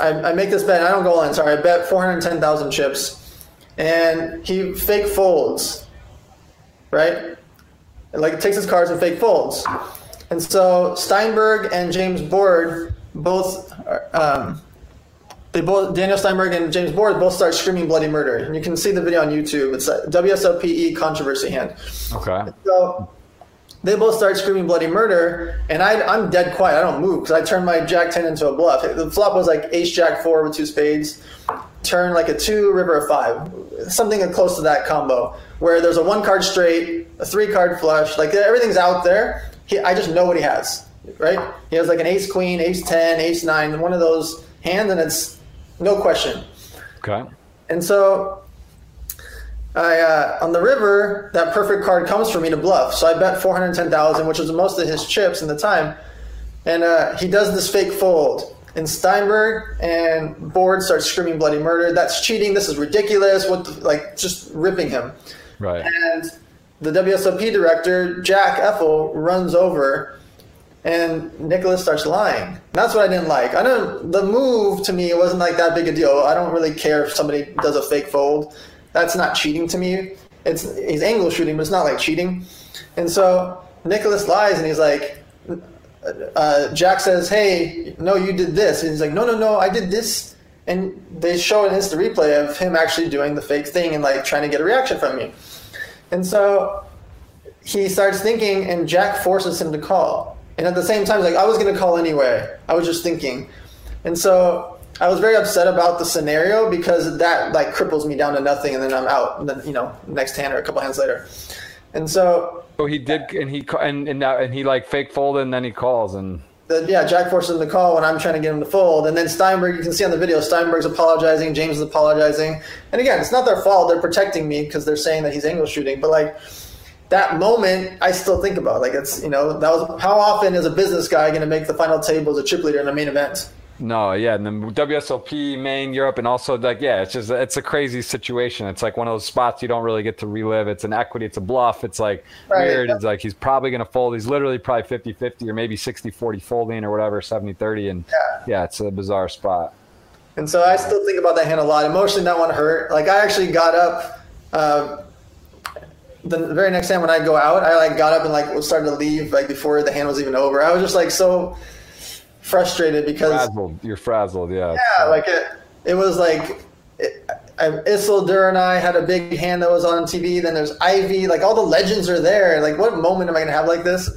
I, I make this bet, and I don't go all in, sorry, I bet four hundred ten thousand chips. And he fake folds, right? And like takes his cards and fake folds. And so Steinberg and James Board both, um, they both Daniel Steinberg and James Board both start screaming bloody murder. And you can see the video on YouTube. It's a W S L P E controversy hand. Okay. So they both start screaming bloody murder, and I, I'm dead quiet. I don't move because I turned my Jack ten into a bluff. The flop was like ace Jack four with two spades, turn like a two, river a five, something close to that combo where there's a one card straight, a three card flush, like everything's out there. He, I just know what he has, right? He has like an ace queen, ace ten, ace nine, one of those hands, and it's no question. Okay. And so I, uh, on the river, that perfect card comes for me to bluff. So I bet four hundred ten thousand, which was most of his chips in the time. And uh, he does this fake fold. And Steinberg and Board start screaming bloody murder. That's cheating. This is ridiculous. What the, like, just ripping him. Right. And the W S O P director, Jack Effel, runs over, and Nicholas starts lying. And that's what I didn't like. I don't. The move to me wasn't like that big a deal. I don't really care if somebody does a fake fold. That's not cheating to me. It's he's angle shooting, but it's not like cheating. And so Nicholas lies, and he's like, uh, Jack says, "Hey, no, you did this." And he's like, "No, no, no, I did this." And they show an instant replay of him actually doing the fake thing and like trying to get a reaction from me. And so he starts thinking, and Jack forces him to call. And at the same time, he's like, I was going to call anyway. I was just thinking. And so I was very upset about the scenario because that like cripples me down to nothing, and then I'm out. And then, you know, next hand or a couple hands later, and so. So he did, and he and and now and he like fake folded, and then he calls, and. The, yeah, Jack forces him to call when I'm trying to get him to fold, and then Steinberg. You can see on the video, Steinberg's apologizing, James is apologizing, and again, it's not their fault. They're protecting me because they're saying that he's angle shooting, but like. That moment, I still think about. Like it's you know that was how often is a business guy going to make the final table as a chip leader in a main event? No, yeah, and then W S O P, Maine, Europe, and also like, yeah, it's just it's a crazy situation. It's like one of those spots you don't really get to relive. It's an equity, it's a bluff. It's like right, weird. Yeah. It's like he's probably going to fold. He's literally probably fifty-fifty or maybe sixty-forty folding or whatever, seventy-thirty, and yeah. yeah, it's a bizarre spot. And so I still think about that hand a lot. Emotionally, that one hurt. Like I actually got up uh, the very next time when I go out. I like got up and like started to leave like before the hand was even over. I was just like so. Frustrated because frazzled. You're frazzled, yeah. Yeah, like it. It was like it, I, Isildur and I had a big hand that was on T V. Then there's Ivy. Like all the legends are there. Like what moment am I gonna have like this?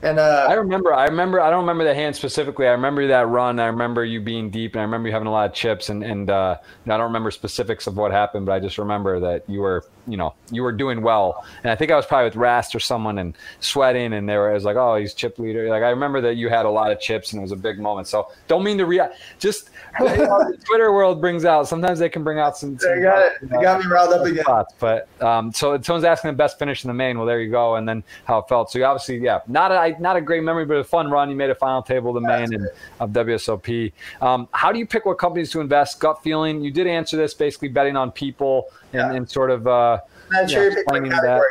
And uh, I remember, I remember, I don't remember the hand specifically. I remember that run. I remember you being deep, and I remember you having a lot of chips. And and uh, I don't remember specifics of what happened, but I just remember that you were, you know, you were doing well. And I think I was probably with Rast or someone and sweating, and they were, it was like, oh, he's chip leader. Like I remember that you had a lot of chips, and it was a big moment. So don't mean to react. Just you know, the Twitter world brings out. Sometimes they can bring out some. some they got it. You know, they got me riled up again. Spots. But um, so someone's asking the best finish in the main. Well, there you go. And then how it felt. So you obviously, yeah, not a not a great memory, but a fun run. You made a final table, the man in, of W S O P. Um, how do you pick what companies to invest? Gut feeling. You did answer this, basically betting on people and, yeah. and sort of. Uh, I'm sure you pick my category.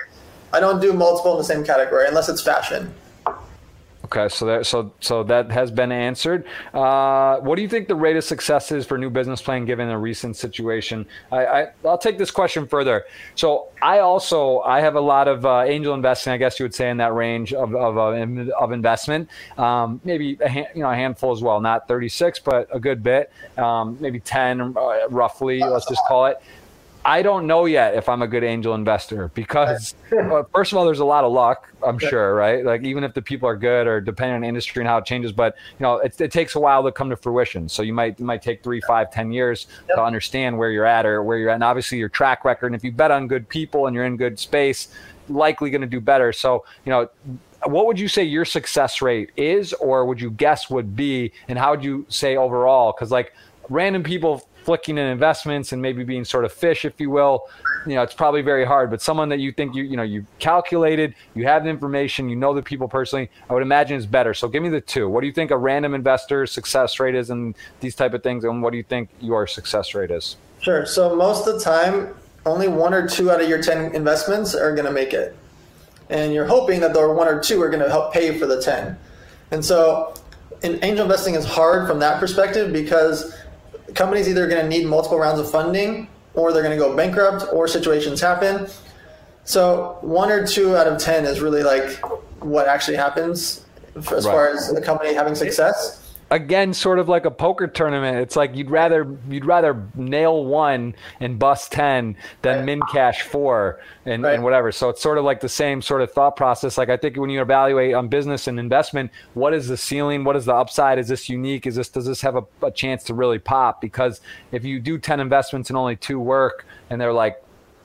I don't do multiple in the same category unless it's fashion. Okay, so that so so that has been answered. Uh, what do you think the rate of success is for new business plan given a recent situation? I, I I'll take this question further. So I also I have a lot of uh, angel investing, I guess you would say, in that range of of of, of investment. Um, maybe a hand, you know a handful as well, not thirty-six, but a good bit, um, maybe ten uh, roughly. Let's just call it. I don't know yet if I'm a good angel investor because, well, first of all, there's a lot of luck, I'm sure, right? Like even if the people are good or depending on industry and how it changes, but you know, it, it takes a while to come to fruition. So you might it might take three, five, ten years yep. to understand where you're at or where you're at, and obviously your track record. And if you bet on good people and you're in good space, likely going to do better. So you know, what would you say your success rate is, or would you guess would be, and how would you say overall? Because like random people flicking in investments and maybe being sort of fish, if you will, you know, it's probably very hard, but someone that you think you, you know, you've calculated, you have the information, you know, the people personally, I would imagine is better. So give me the two. What do you think a random investor's success rate is and these type of things? And what do you think your success rate is? Sure. So most of the time, only one or two out of your ten investments are going to make it. And you're hoping that the one or two are going to help pay for the ten. And so in angel investing is hard from that perspective because companies either are going to need multiple rounds of funding or they're going to go bankrupt or situations happen. So one or two out of ten is really like what actually happens as right. far as the company having success. Again, sort of like a poker tournament. It's like you'd rather you'd rather nail one and bust ten than right. min cash four and, right. and whatever. So it's sort of like the same sort of thought process. Like I think when you evaluate on business and investment, what is the ceiling? What is the upside? Is this unique? Is this does this have a, a chance to really pop? Because if you do ten investments and only two work, and they're like,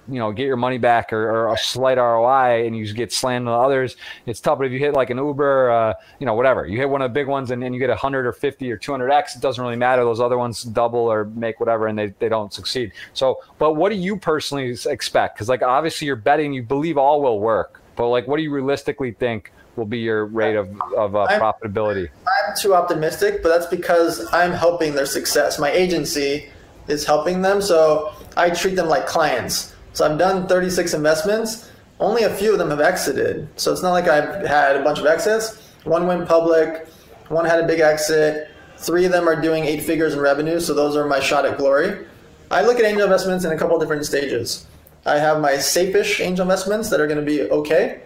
you know, get your money back or, or a slight R O I and you get slammed on others, it's tough. But if you hit like an Uber, uh, you know, whatever, you hit one of the big ones and then you get one hundred or fifty or two hundred X, it doesn't really matter. Those other ones double or make whatever and they, they don't succeed. So, but what do you personally expect? Because like obviously you're betting, you believe all will work, but like what do you realistically think will be your rate of, of uh, I'm, profitability? I'm too optimistic, but that's because I'm helping their success. My agency is helping them. So I treat them like clients. So I've done thirty-six investments. Only a few of them have exited. So it's not like I've had a bunch of exits. One went public, one had a big exit. Three of them are doing eight figures in revenue. So those are my shot at glory. I look at angel investments in a couple of different stages. I have my safe-ish angel investments that are going to be okay.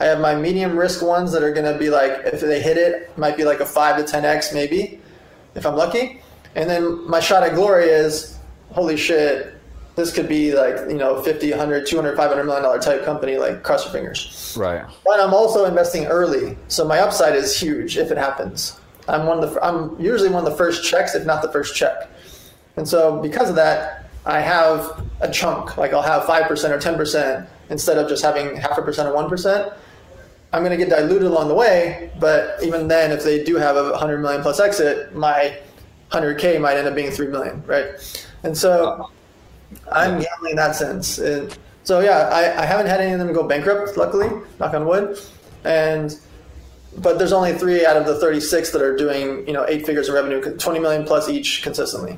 I have my medium risk ones that are going to be like, if they hit it, it might be like a five to ten X maybe, if I'm lucky. And then my shot at glory is, holy shit, this could be like, you know, fifty, one hundred, two hundred, five hundred million dollar type company, like cross your fingers. Right. But I'm also investing early. So my upside is huge if it happens. I'm one of the, I'm usually one of the first checks, if not the first check. And so because of that, I have a chunk, like I'll have five percent or ten percent instead of just having half a percent or one percent. I'm going to get diluted along the way. But even then, if they do have a hundred million plus exit, my hundred K might end up being three million. Right. And so, uh-huh. I'm gambling in that sense. And so, yeah, I, I haven't had any of them go bankrupt, luckily, knock on wood. And but there's only three out of the thirty-six that are doing, you know, eight figures of revenue, twenty million plus each consistently.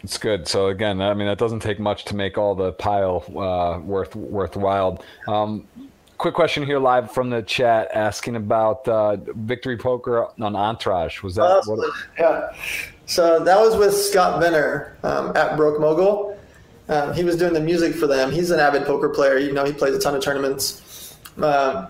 It's good. So, again, I mean, that doesn't take much to make all the pile uh, worth worthwhile. Um, quick question here live from the chat asking about uh, Victory Poker on Entourage. Was that? Uh, what? Yeah. So that was with Scott Venner um, at Broke Mogul. Um, he was doing the music for them. He's an avid poker player. You know, he plays a ton of tournaments. Um,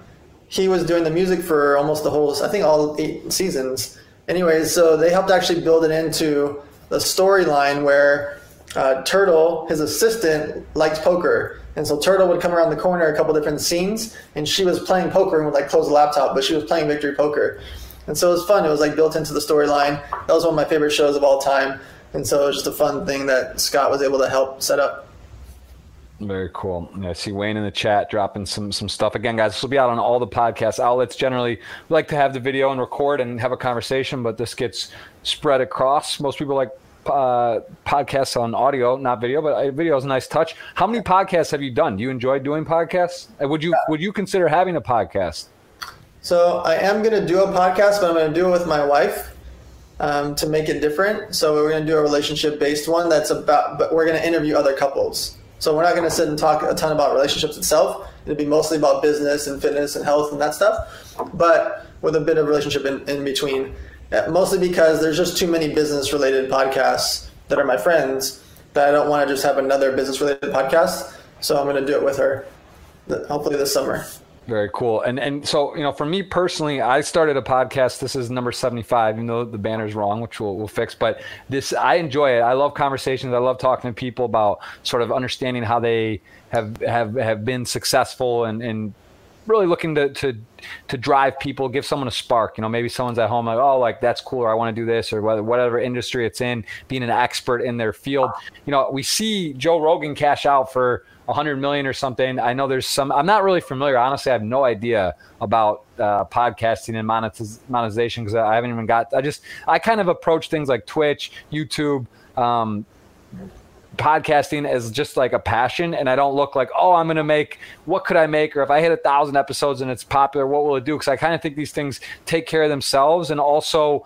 he was doing the music for almost the whole, I think all eight seasons. Anyways, so they helped actually build it into the storyline where uh, Turtle, his assistant, liked poker. And so Turtle would come around the corner a couple different scenes, and she was playing poker and would like close the laptop, but she was playing Victory Poker. And so it was fun. It was like built into the storyline. That was one of my favorite shows of all time. And so it was just a fun thing that Scott was able to help set up. Very cool. I see Wayne in the chat dropping some some stuff. Again, guys, this will be out on all the podcast outlets. Generally, we like to have the video and record and have a conversation, but this gets spread across. Most people like uh, podcasts on audio, not video, but video is a nice touch. How many podcasts have you done? Do you enjoy doing podcasts? Would you would you consider having a podcast? So I am going to do a podcast, but I'm going to do it with my wife. Um, to make it different. So we're going to do a relationship-based one that's about, but we're going to interview other couples. So we're not going to sit and talk a ton about relationships itself. It'll be mostly about business and fitness and health and that stuff, but with a bit of relationship in, in between, uh, mostly because there's just too many business-related podcasts that are my friends that I don't want to just have another business-related podcast. So I'm going to do it with her, hopefully this summer. Very cool. And and so, you know, for me personally, I started a podcast. This is number seventy-five. You know, the banner's wrong, which we'll, we'll fix. But this, I enjoy it. I love conversations. I love talking to people about sort of understanding how they have have, have been successful and, and really looking to, to to drive people, give someone a spark. You know, maybe someone's at home like, oh, like that's cool, or I want to do this, or whether, whatever industry it's in, being an expert in their field. You know, we see Joe Rogan cash out for one hundred million or something. I know there's some, I'm not really familiar. Honestly, I have no idea about uh, podcasting and monetiz- monetization because I haven't even got, I just, I kind of approach things like Twitch, YouTube, um, podcasting as just like a passion. And I don't look like, oh, I'm going to make, what could I make? Or if I hit a thousand episodes and it's popular, what will it do? Because I kind of think these things take care of themselves. And also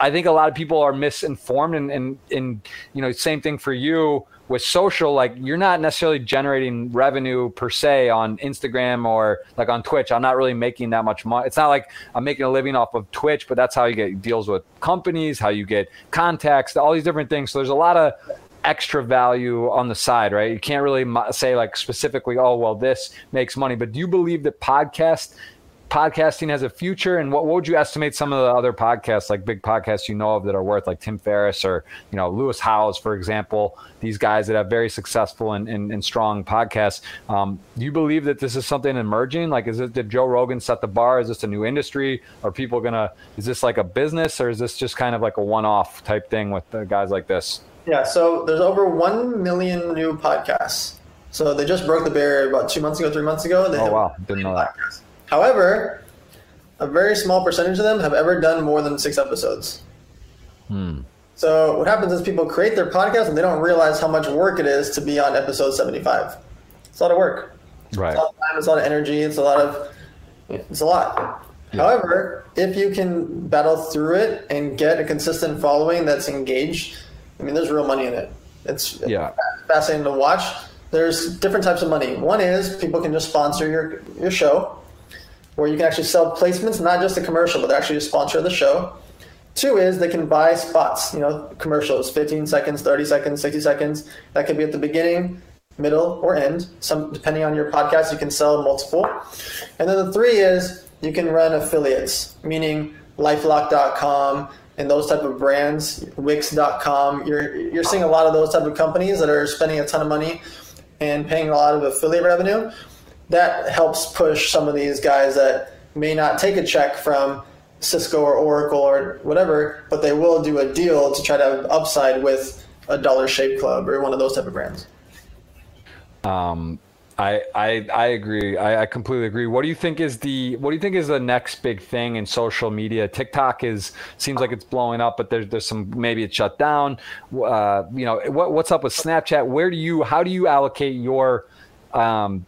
I think a lot of people are misinformed and, and, and you know, same thing for you. With social, like you're not necessarily generating revenue per se on Instagram or like on Twitch. I'm not really making that much money. It's not like I'm making a living off of Twitch, but that's how you get deals with companies, how you get contacts, all these different things. So there's a lot of extra value on the side, right? You can't really say like specifically, oh, well, this makes money. But do you believe that podcast podcasting has a future? And what, what would you estimate some of the other podcasts, like big podcasts you know of that are worth, like Tim Ferriss or, you know, Lewis Howes, for example, these guys that have very successful and, and, and strong podcasts. Um, do you believe that this is something emerging? Like, is it, did Joe Rogan set the bar? Is this a new industry? Are people going to, is this like a business or is this just kind of like a one-off type thing with the guys like this? Yeah. So there's over one million new podcasts. So they just broke the barrier about two months ago, three months ago. They oh, wow. Didn't know that. Podcasts. However, a very small percentage of them have ever done more than six episodes. Hmm. So what happens is people create their podcast and they don't realize how much work it is to be on episode seventy-five. It's a lot of work. Right. It's a lot of time, it's a lot of energy, it's a lot of, it's a lot. Yeah. However, if you can battle through it and get a consistent following that's engaged, I mean, there's real money in it. It's yeah. fascinating to watch. There's different types of money. One is people can just sponsor your your show, where you can actually sell placements, not just a commercial, but they're actually a sponsor of the show. Two is they can buy spots, you know, commercials, fifteen seconds, thirty seconds, sixty seconds. That could be at the beginning, middle, or end. Some, depending on your podcast, you can sell multiple. And then the three is you can run affiliates, meaning lifelock dot com and those type of brands, wix dot com. You're, you're seeing a lot of those type of companies that are spending a ton of money and paying a lot of affiliate revenue. That helps push some of these guys that may not take a check from Cisco or Oracle or whatever, but they will do a deal to try to have upside with a Dollar Shave Club or one of those type of brands. Um, I I I agree. I, I completely agree. What do you think is the what do you think is the next big thing in social media? TikTok is seems like it's blowing up, but there's there's some maybe it's shut down. Uh, you know what what's up with Snapchat? Where do you how do you allocate your um,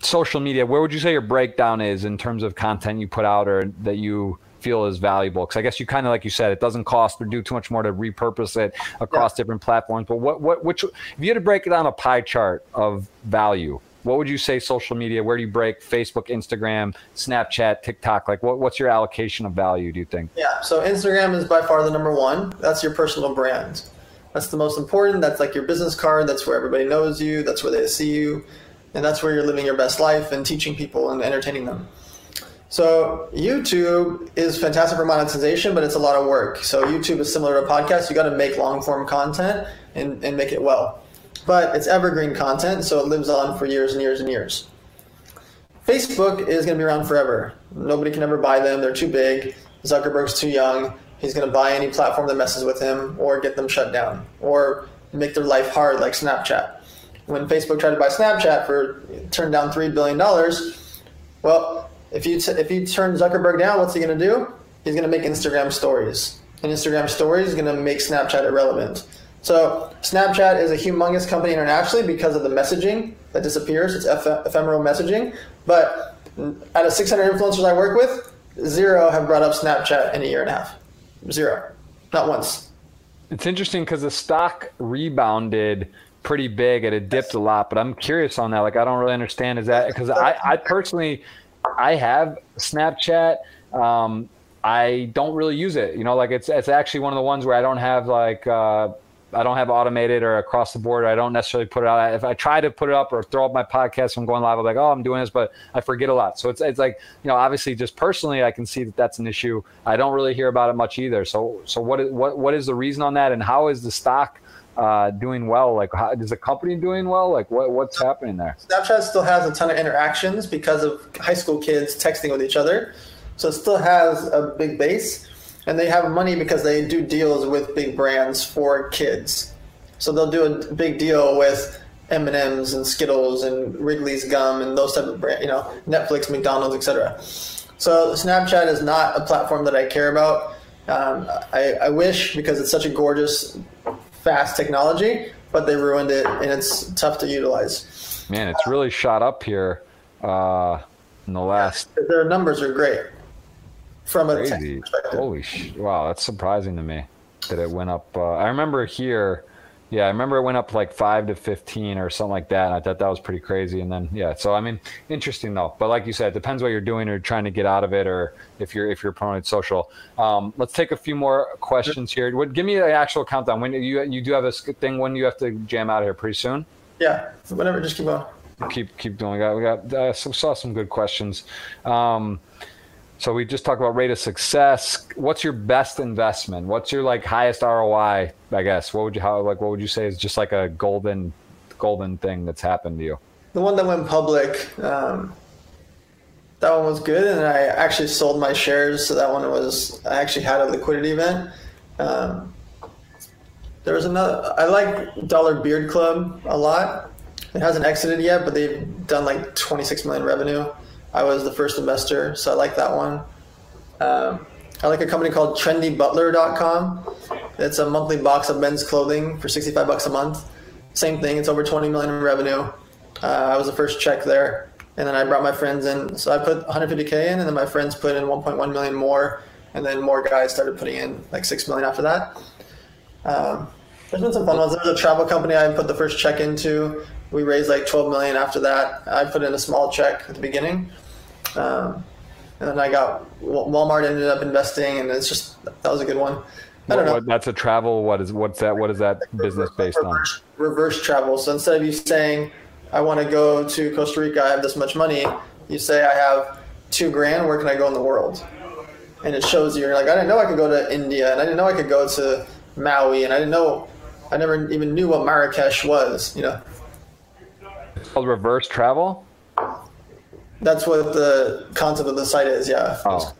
social media? Where would you say your breakdown is in terms of content you put out or that you feel is valuable? Because I guess you kind of, like you said, it doesn't cost or do too much more to repurpose it across yeah. different platforms. But what, what, which, if you had to break it down a pie chart of value, what would you say social media? Where do you break Facebook, Instagram, Snapchat, TikTok? Like, what, what's your allocation of value? Do you think? Yeah. So Instagram is by far the number one. That's your personal brand. That's the most important. That's like your business card. That's where everybody knows you. That's where they see you. And that's where you're living your best life and teaching people and entertaining them. So YouTube is fantastic for monetization, but it's a lot of work. So YouTube is similar to a podcast. You got to make long form content and, and make it well. but it's evergreen content, so it lives on for years and years and years. Facebook is going to be around forever. Nobody can ever buy them. They're too big. Zuckerberg's too young. He's going to buy any platform that messes with him or get them shut down or make their life hard like Snapchat. When Facebook tried to buy Snapchat for turned down three billion dollars, well, if you, t- if you turn Zuckerberg down, what's he going to do? He's going to make Instagram stories. And Instagram stories is going to make Snapchat irrelevant. So Snapchat is a humongous company internationally because of the messaging that disappears. It's eph- ephemeral messaging. But out of six hundred influencers I work with, zero have brought up Snapchat in a year and a half. Zero. Not once. It's interesting because the stock rebounded pretty big and it dipped a lot. But I'm curious on that. Like, I don't really understand. Is that because I, I personally, I have Snapchat. Um, I don't really use it. You know, like it's it's actually one of the ones where I don't have like uh, I don't have automated or across the board. I don't necessarily put it out. If I try to put it up or throw up my podcast when I'm going live, I'm like, oh, I'm doing this, but I forget a lot. So it's it's like, you know, obviously just personally, I can see that that's an issue. I don't really hear about it much either. So so what is, what what is the reason on that, and how is the stock uh, doing well? Like, how, is the company doing well? Like, what what's happening there? Snapchat still has a ton of interactions because of high school kids texting with each other. So it still has a big base, and they have money because they do deals with big brands for kids. So they'll do a big deal with M and M's and Skittles and Wrigley's gum and those type of brand, you know, Netflix, McDonald's, et cetera. So Snapchat is not a platform that I care about. Um, I, I wish, because it's such a gorgeous, fast technology, but they ruined it, and it's tough to utilize. Man, it's really shot up here uh, in the last. Yeah, their numbers are great. From a crazy perspective. Holy sh! Wow, that's surprising to me that it went up. Uh, I remember here, yeah, I remember it went up like five to fifteen or something like that. And I thought that was pretty crazy. And then yeah, so I mean, interesting though. But like you said, it depends what you're doing or trying to get out of it, or if you're if you're promoting social. Um, let's take a few more questions here. What? Give me an actual countdown. When you you do have a thing when you have to jam out of here pretty soon. Yeah, whatever. Just keep going. Keep keep doing. We got we got uh, some, saw some good questions. Um, So we just talked about rate of success. What's your best investment? What's your like highest R O I? I guess what would you how like what would you say is just like a golden, golden thing that's happened to you? The one that went public, um, that one was good, and I actually sold my shares. So that one was I actually had a liquidity event. Um, there was another. I like Dollar Beard Club a lot. It hasn't exited yet, but they've done like twenty-six million revenue. I was the first investor, so I like that one. Um, I like a company called trendy butler dot com. It's a monthly box of men's clothing for sixty-five bucks a month. Same thing, it's over twenty million in revenue. Uh, I was the first check there, and then I brought my friends in. So I put one hundred fifty thousand in, and then my friends put in one point one million more, and then more guys started putting in like six million after that. Um, there's been some fun ones. There was a travel company I put the first check into. We raised like twelve million after that. I put in a small check at the beginning. Um, and then I got Walmart ended up investing, and it's just that was a good one. I don't what, know. What, that's a travel. What is what's that? What is that like business reverse, based reverse, on? Reverse travel. So instead of you saying, "I want to go to Costa Rica," I have this much money. You say, "I have two grand. Where can I go in the world?" And it shows you. You're like, "I didn't know I could go to India, and I didn't know I could go to Maui, and I didn't know, I never even knew what Marrakesh was." You know, it's called reverse travel. That's what the concept of the site is, yeah. Oh,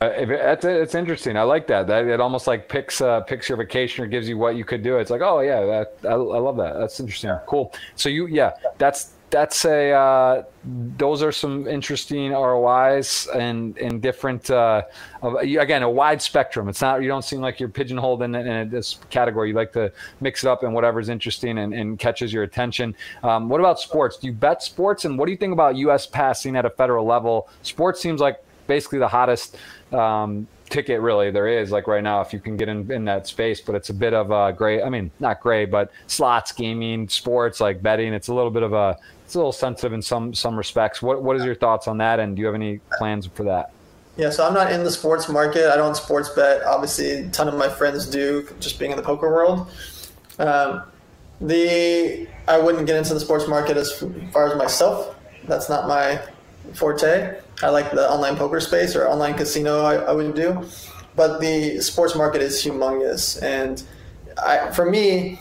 that's it's interesting. I like that. That it almost like picks uh, picks your vacation or gives you what you could do. It's like, oh yeah, that, I, I love that. That's interesting. Yeah. Cool. So you, yeah, that's that's a uh, those are some interesting R O Is and and different. Uh, again, a wide spectrum. It's not you don't seem like you're pigeonholed in, in this category. You like to mix it up in whatever's interesting and, and catches your attention. Um, what about sports? Do you bet sports? And what do you think about U S passing at a federal level? Sports seems like basically the hottest um, ticket really there is like right now if you can get in, in that space, but it's a bit of a gray. I mean, not gray, but slots, gaming, sports, like betting. It's a little bit of a it's a little sensitive in some some respects. What what is your thoughts on that? And do you have any plans for that? Yeah, so I'm not in the sports market. I don't sports bet. Obviously, a ton of my friends do, just being in the poker world. Um, the I wouldn't get into the sports market as far as myself. That's not my forte. I like the online poker space or online casino I, I would do. But the sports market is humongous. And I, for me,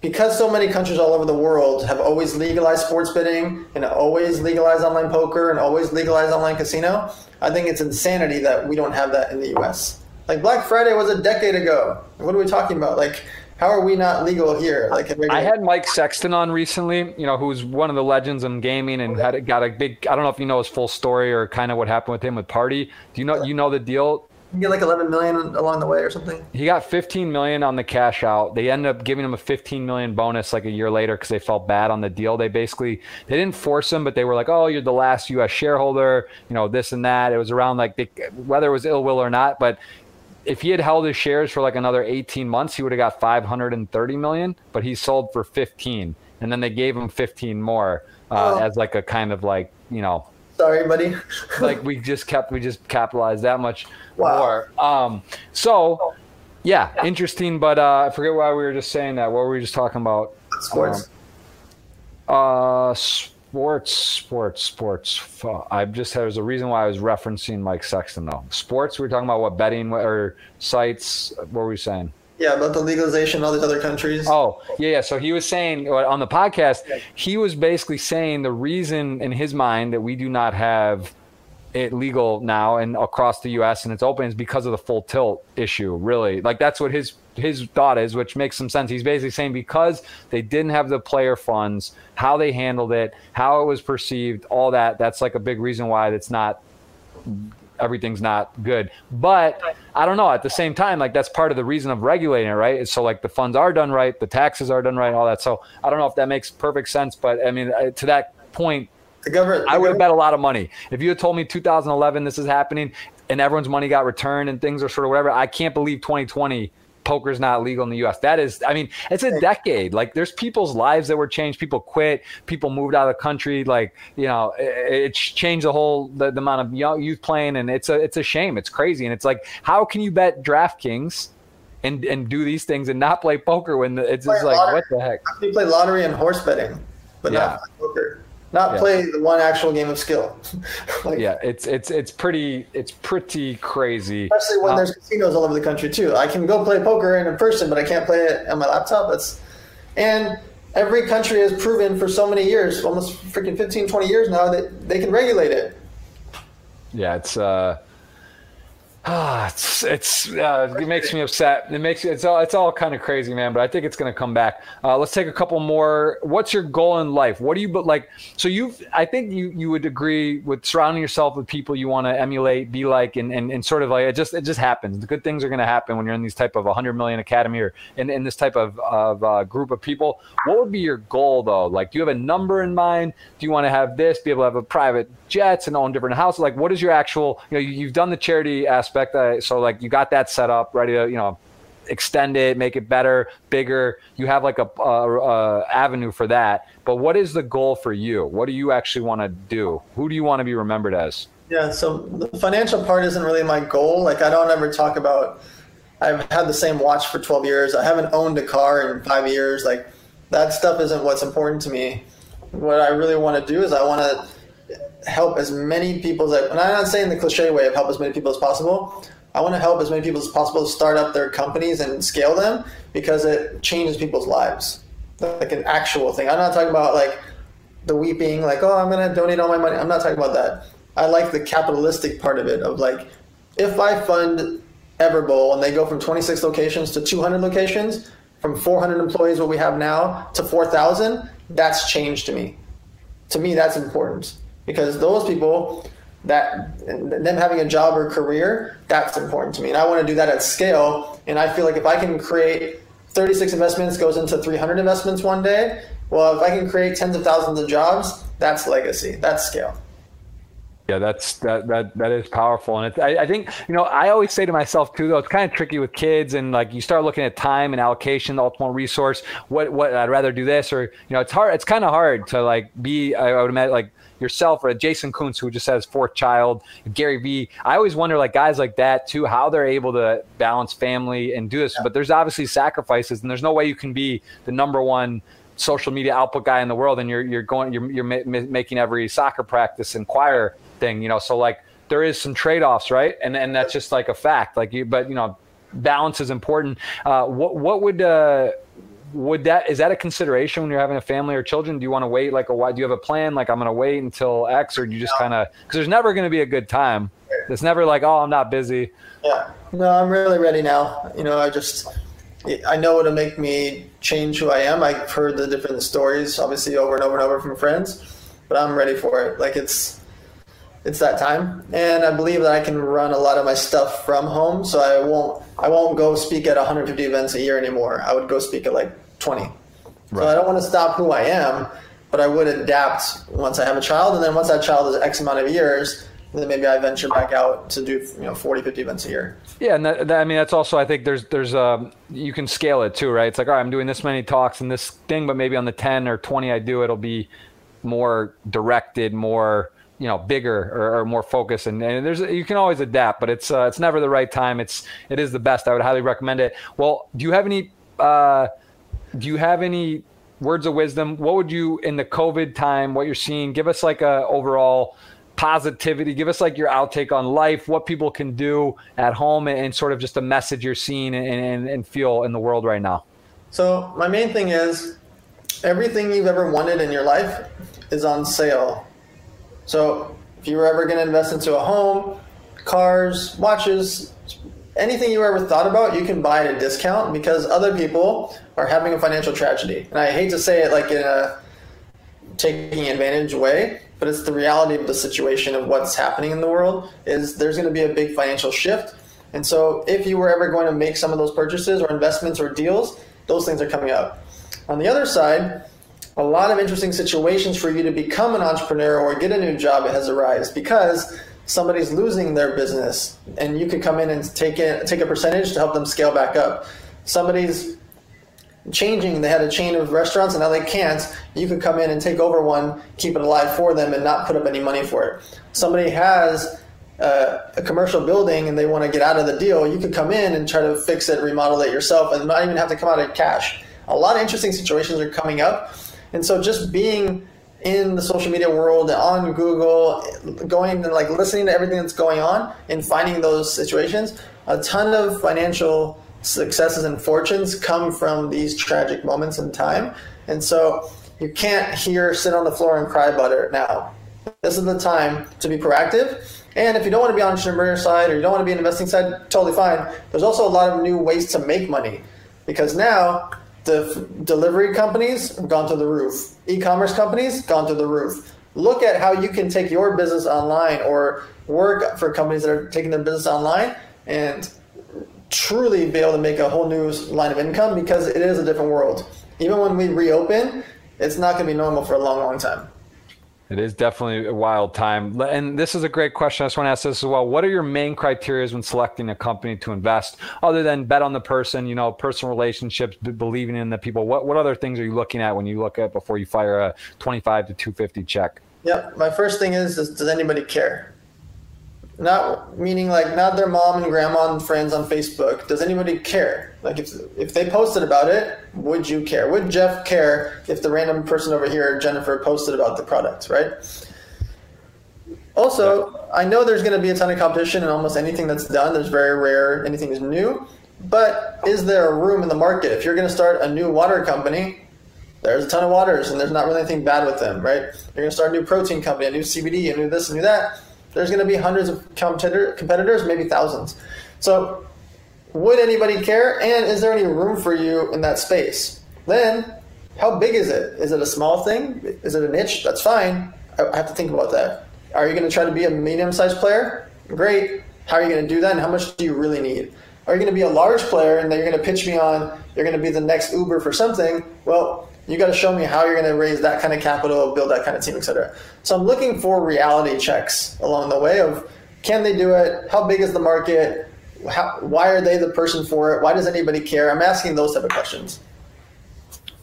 because so many countries all over the world have always legalized sports betting and always legalized online poker and always legalized online casino, I think it's insanity that we don't have that in the U S. Like, Black Friday was a decade ago. What are we talking about? Like, how are we not legal here? Like, I had Mike Sexton on recently, you know, who's one of the legends in gaming, and had got a big, I don't know if you know his full story or kind of what happened with him with Party. Do you know, you know the deal? You get like eleven million along the way or something. He got fifteen million on the cash out. They ended up giving him a fifteen million bonus like a year later because they felt bad on the deal. They basically, they didn't force him, but they were like, oh, you're the last U S shareholder, you know, this and that. It was around like they, whether it was ill will or not, but if he had held his shares for like another eighteen months, he would have got five hundred thirty million, but he sold for fifteen, and then they gave him fifteen more uh, oh. as like a kind of like, you know, sorry, buddy. Like we just kept, we just capitalized that much wow. more. Um, so yeah, yeah, interesting. But uh, I forget why we were just saying that. What were we just talking about? Sports. Um, uh, sports, sports, sports. I just had, there's a reason why I was referencing Mike Sexton though. Sports. We were talking about what betting or sites. What were we saying? Yeah, about the legalization in all these other countries. Oh, yeah, yeah. So he was saying on the podcast, he was basically saying the reason in his mind that we do not have it legal now and across the U S and it's open is because of the Full Tilt issue, really. Like that's what his his thought is, which makes some sense. He's basically saying because they didn't have the player funds, how they handled it, how it was perceived, all that, that's like a big reason why that's not – everything's not good. But I don't know, at the same time, like that's part of the reason of regulating it, right? So like the funds are done right, the taxes are done right, all that. So I don't know if that makes perfect sense, but I mean, to that point, the government, the I would have bet a lot of money. If you had told me two thousand eleven this is happening and everyone's money got returned and things are sort of whatever, I can't believe twenty twenty poker's not legal in the U S. That is, I mean, it's a decade. Like there's people's lives that were changed. People quit, people moved out of the country. Like, you know, it, it's changed the whole, the, the amount of young youth playing. And it's a, it's a shame. It's crazy. And it's like, how can you bet DraftKings and, and do these things and not play poker when the, it's just like, lottery. What the heck? How can you play lottery and horse betting, but yeah. not play poker? Not yeah. play the one actual game of skill. Like, yeah, it's it's it's pretty it's pretty crazy. Especially when um, there's casinos all over the country too. I can go play poker in person, but I can't play it on my laptop. That's and every country has proven for so many years, almost freaking fifteen, twenty years now, that they can regulate it. Yeah, it's uh, ah, it's it's uh, it makes me upset. It makes it's all it's all kind of crazy, man. But I think it's gonna come back. Uh, let's take a couple more. What's your goal in life? What do you but like? So you've I think you you would agree with surrounding yourself with people you want to emulate, be like, and, and and sort of like it just it just happens. The good things are gonna happen when you're in these type of one hundred million academy or in, in this type of of uh, group of people. What would be your goal though? Like, do you have a number in mind? Do you want to have this? Be able to have a private jets and own different houses? Like, what is your actual? You know, you, you've done the charity aspect. So like you got that set up ready to, you know, extend it, make it better, bigger. You have like a, a, a avenue for that. But what is the goal for you? What do you actually want to do? Who do you want to be remembered as? Yeah. So the financial part isn't really my goal. Like I don't ever talk about, I've had the same watch for twelve years. I haven't owned a car in five years. Like that stuff isn't what's important to me. What I really want to do is I want to help as many people as I, and I'm not saying the cliche way of help as many people as possible. I want to help as many people as possible start up their companies and scale them because it changes people's lives. Like an actual thing. I'm not talking about like the weeping, like, oh, I'm going to donate all my money. I'm not talking about that. I like the capitalistic part of it of like, if I fund Everbowl and they go from twenty-six locations to two hundred locations, from four hundred employees, what we have now, to four thousand, that's change to me. To me, that's important. Because those people, that them having a job or career, that's important to me. And I want to do that at scale. And I feel like if I can create thirty-six investments goes into three hundred investments one day, well, if I can create tens of thousands of jobs, that's legacy. That's scale. Yeah, that's that that that is powerful, and it's, I, I think you know I always say to myself too though it's kind of tricky with kids and like you start looking at time and allocation, the ultimate resource. What what I'd rather do this or you know it's hard. It's kind of hard to like be I would imagine like yourself or Jason Kuntz who just has fourth child, Gary Vee. I always wonder like guys like that too how they're able to balance family and do this. Yeah. But there's obviously sacrifices, and there's no way you can be the number one social media output guy in the world, and you're you're going you're you're ma- making every soccer practice and choir thing, you know, so like there is some trade-offs, right? And and that's just like a fact. Like you, but you know, balance is important. Uh, what what would uh, would that, is that a consideration when you're having a family or children? Do you want to wait like a while? Do you have a plan? Like, I'm going to wait until X, or do you just yeah. kind of, because there's never going to be a good time. It's never like, oh, I'm not busy. Yeah. No, I'm really ready now. You know, I just, I know it'll make me change who I am. I've heard the different stories, obviously, over and over and over from friends, but I'm ready for it. Like, it's, it's that time. And I believe that I can run a lot of my stuff from home. So I won't, I won't go speak at one hundred fifty events a year anymore. I would go speak at like twenty. Right. So I don't want to stop who I am, but I would adapt once I have a child. And then once that child is X amount of years, then maybe I venture back out to do, you know, forty, fifty events a year. Yeah. And that, that, I mean, that's also, I think there's, there's um, you can scale it too, right? It's like, all right, I'm doing this many talks and this thing, but maybe on the ten or twenty I do, it'll be more directed, more, you know, bigger or, or more focused. And, and there's, you can always adapt, but it's, uh, it's never the right time. It's, it is the best. I would highly recommend it. Well, do you have any, uh, do you have any words of wisdom? What would you, in the COVID time, what you're seeing, give us like a overall positivity, give us like your outtake on life, what people can do at home, and, and sort of just a message you're seeing and, and, and feel in the world right now. So my main thing is everything you've ever wanted in your life is on sale. So if you were ever going to invest into a home, cars, watches, anything you ever thought about, you can buy at a discount because other people are having a financial tragedy. And I hate to say it like in a taking advantage way, but it's the reality of the situation of what's happening in the world is there's going to be a big financial shift. And so if you were ever going to make some of those purchases or investments or deals, those things are coming up. On the other side, a lot of interesting situations for you to become an entrepreneur or get a new job has arisen because somebody's losing their business and you could come in and take it, take a percentage to help them scale back up. Somebody's changing. They had a chain of restaurants and now they can't. You could come in and take over one, keep it alive for them and not put up any money for it. Somebody has uh, a commercial building and they want to get out of the deal. You could come in and try to fix it, remodel it yourself and not even have to come out of cash. A lot of interesting situations are coming up. And so just being in the social media world, on Google, going and like listening to everything that's going on and finding those situations, a ton of financial successes and fortunes come from these tragic moments in time. And so you can't here sit on the floor and cry about it now. This is the time to be proactive. And if you don't want to be on the entrepreneur side or you don't want to be on the investing side, totally fine. There's also a lot of new ways to make money because now the delivery companies have gone through the roof. E-commerce companies gone through the roof. Look at how you can take your business online or work for companies that are taking their business online and truly be able to make a whole new line of income because it is a different world. Even when we reopen, it's not going to be normal for a long, long time. It is definitely a wild time. And this is a great question. I just want to ask this as well. What are your main criteria when selecting a company to invest other than bet on the person, you know, personal relationships, believing in the people? What what other things are you looking at when you look at before you fire a twenty-five to two fifty check? Yeah. My first thing is, is does anybody care? Not meaning like not their mom and grandma and friends on Facebook. Does anybody care? Like if if they posted about it, would you care? Would Jeff care if the random person over here, Jennifer, posted about the product, right? Also, I know there's going to be a ton of competition in almost anything that's done. There's very rare anything is new. But is there a room in the market? If you're going to start a new water company, there's a ton of waters and there's not really anything bad with them, right? You're going to start a new protein company, a new C B D, a new this, a new that. There's going to be hundreds of competitor, competitors, maybe thousands. So would anybody care? And is there any room for you in that space? Then how big is it? Is it a small thing? Is it a niche? That's fine. I have to think about that. Are you going to try to be a medium-sized player? Great. How are you going to do that? And how much do you really need? Are you going to be a large player and then you're going to pitch me on, you're going to be the next Uber for something? Well, you got to show me how you're going to raise that kind of capital, build that kind of team, et cetera. So I'm looking for reality checks along the way of, can they do it? How big is the market? How, why are they the person for it? Why does anybody care? I'm asking those type of questions.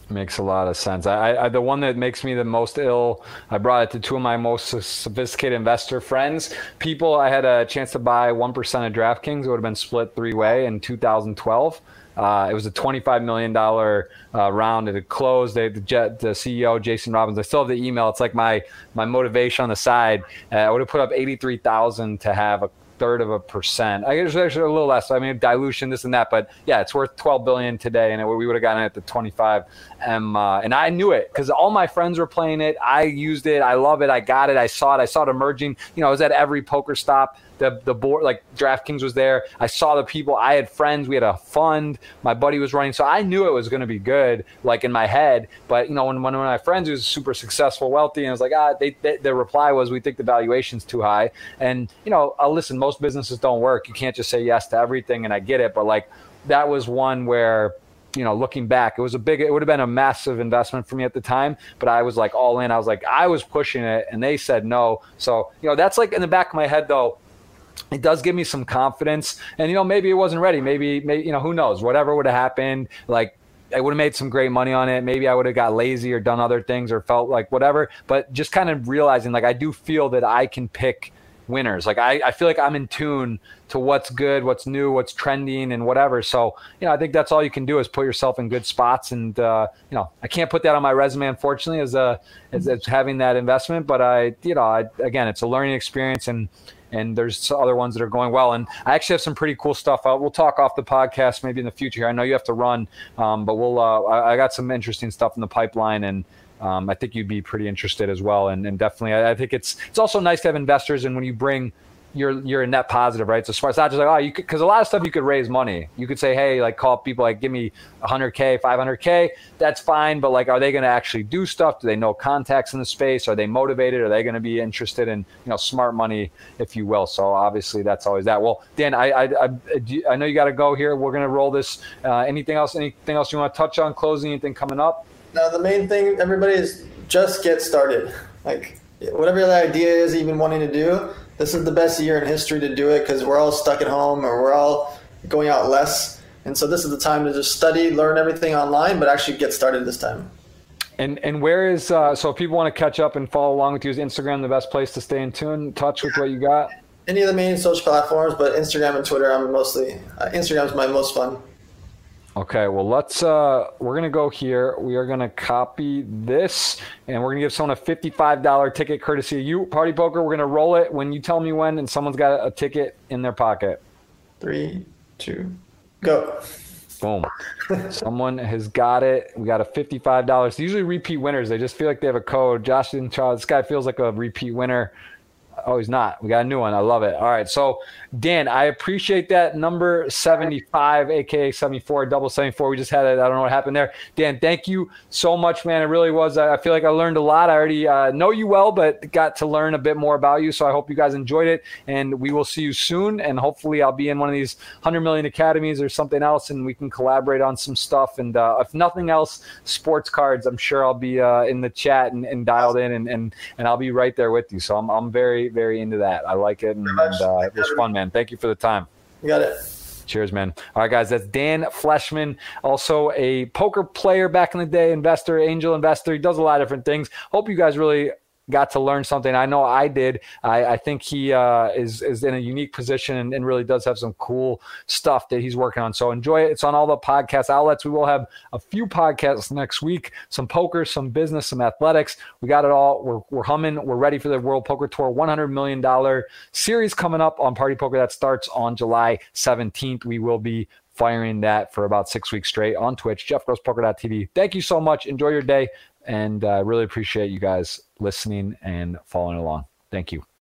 Makes a lot of sense. I, I the one that makes me the most ill, I brought it to two of my most sophisticated investor friends. People, I had a chance to buy one percent of DraftKings. It would have been split three-way in two thousand twelve. Uh, it was a twenty-five million dollars uh, round. It had closed. They, the, jet, the C E O, Jason Robbins, I still have the email. It's like my my motivation on the side. Uh, I would have put up eighty-three thousand dollars to have a third of a percent. I guess actually a little less. I mean, dilution, this and that, but yeah, it's worth twelve billion today, and it, we would have gotten it at the twenty-five M. Uh, and I knew it because all my friends were playing it. I used it. I love it. I got it. I saw it. I saw it emerging. You know, I was at every poker stop. The the board, like DraftKings was there. I saw the people. I had friends. We had a fund. My buddy was running. So I knew it was going to be good, like in my head. But, you know, when one of my friends was super successful, wealthy, and I was like, ah, they, they, their reply was, we think the valuation's too high. And, you know, uh, listen, most businesses don't work. You can't just say yes to everything. And I get it. But, like, that was one where, you know, looking back, it was a big, it would have been a massive investment for me at the time, but I was like all in. I was like, I was pushing it and they said no. So, you know, that's like in the back of my head, though. It does give me some confidence, and you know, maybe it wasn't ready. Maybe, maybe you know, who knows? Whatever would have happened, like I would have made some great money on it. Maybe I would have got lazy or done other things or felt like whatever. But just kind of realizing, like, I do feel that I can pick winners. Like I, I feel like I'm in tune to what's good, what's new, what's trending, and whatever. So, you know, I think that's all you can do is put yourself in good spots. And uh, you know, I can't put that on my resume, unfortunately, as a as, as having that investment. But I, you know, I, again, it's a learning experience. And. And there's other ones that are going well. And I actually have some pretty cool stuff. Uh, we'll talk off the podcast maybe in the future. I know you have to run, um, but we'll. Uh, I, I got some interesting stuff in the pipeline, and um, I think you'd be pretty interested as well. And, and definitely, I, I think it's it's also nice to have investors. And when you bring, you're you're a net positive, right? So it's not just like, oh, you could, because a lot of stuff you could raise money. You could say, hey, like call people, like give me one hundred K, five hundred K. That's fine, but like, are they going to actually do stuff? Do they know contacts in the space? Are they motivated? Are they going to be interested in, you know, smart money, if you will? So obviously that's always that. Well, Dan, I I I, I know you got to go here. We're going to roll this. Uh, anything else? Anything else you want to touch on? Closing? Anything coming up? No, the main thing, everybody, is just get started. Like whatever the idea is, even wanting to do. This is the best year in history to do it because we're all stuck at home or we're all going out less. And so this is the time to just study, learn everything online, but actually get started this time. And and where is, uh, so if people want to catch up and follow along with you, is Instagram the best place to stay in tune, touch with what you got? Any of the main social platforms, but Instagram and Twitter, I'm mostly, uh, Instagram is my most fun. Okay, well, let's, uh, we're going to go here. We are going to copy this, and we're going to give someone a fifty-five dollar ticket courtesy of you, Party Poker. We're going to roll it when you tell me when, and someone's got a ticket in their pocket. Three, two, go. Boom. Someone has got it. We got a fifty-five dollars. It's usually repeat winners. They just feel like they have a code. Josh and Charles, this guy feels like a repeat winner. Oh, he's not. We got a new one. I love it. All right. So, Dan, I appreciate that. Number seventy-five, a k a seventy-four, double seventy-four. We just had it. I don't know what happened there. Dan, thank you so much, man. It really was. I feel like I learned a lot. I already uh, know you well, but got to learn a bit more about you. So I hope you guys enjoyed it, and we will see you soon. And hopefully I'll be in one of these one hundred million academies or something else, and we can collaborate on some stuff. And uh, if nothing else, sports cards, I'm sure I'll be uh, in the chat and, and dialed in, and, and, and I'll be right there with you. So I'm, I'm very, very into that. I like it, and, and uh, it was fun, man. Thank you for the time. You got it. Cheers, man. All right, guys, that's Dan Fleshman, also a poker player back in the day, investor, angel investor. He does a lot of different things. Hope you guys really got to learn something. I know I did. I, I think he uh, is is in a unique position and, and really does have some cool stuff that he's working on. So enjoy it. It's on all the podcast outlets. We will have a few podcasts next week, some poker, some business, some athletics. We got it all. We're, we're humming. We're ready for the World Poker Tour one hundred million dollars series coming up on Party Poker. That starts on July seventeenth. We will be firing that for about six weeks straight on Twitch, jeff gross poker dot t v. Thank you so much. Enjoy your day. And I uh, really appreciate you guys listening and following along. Thank you.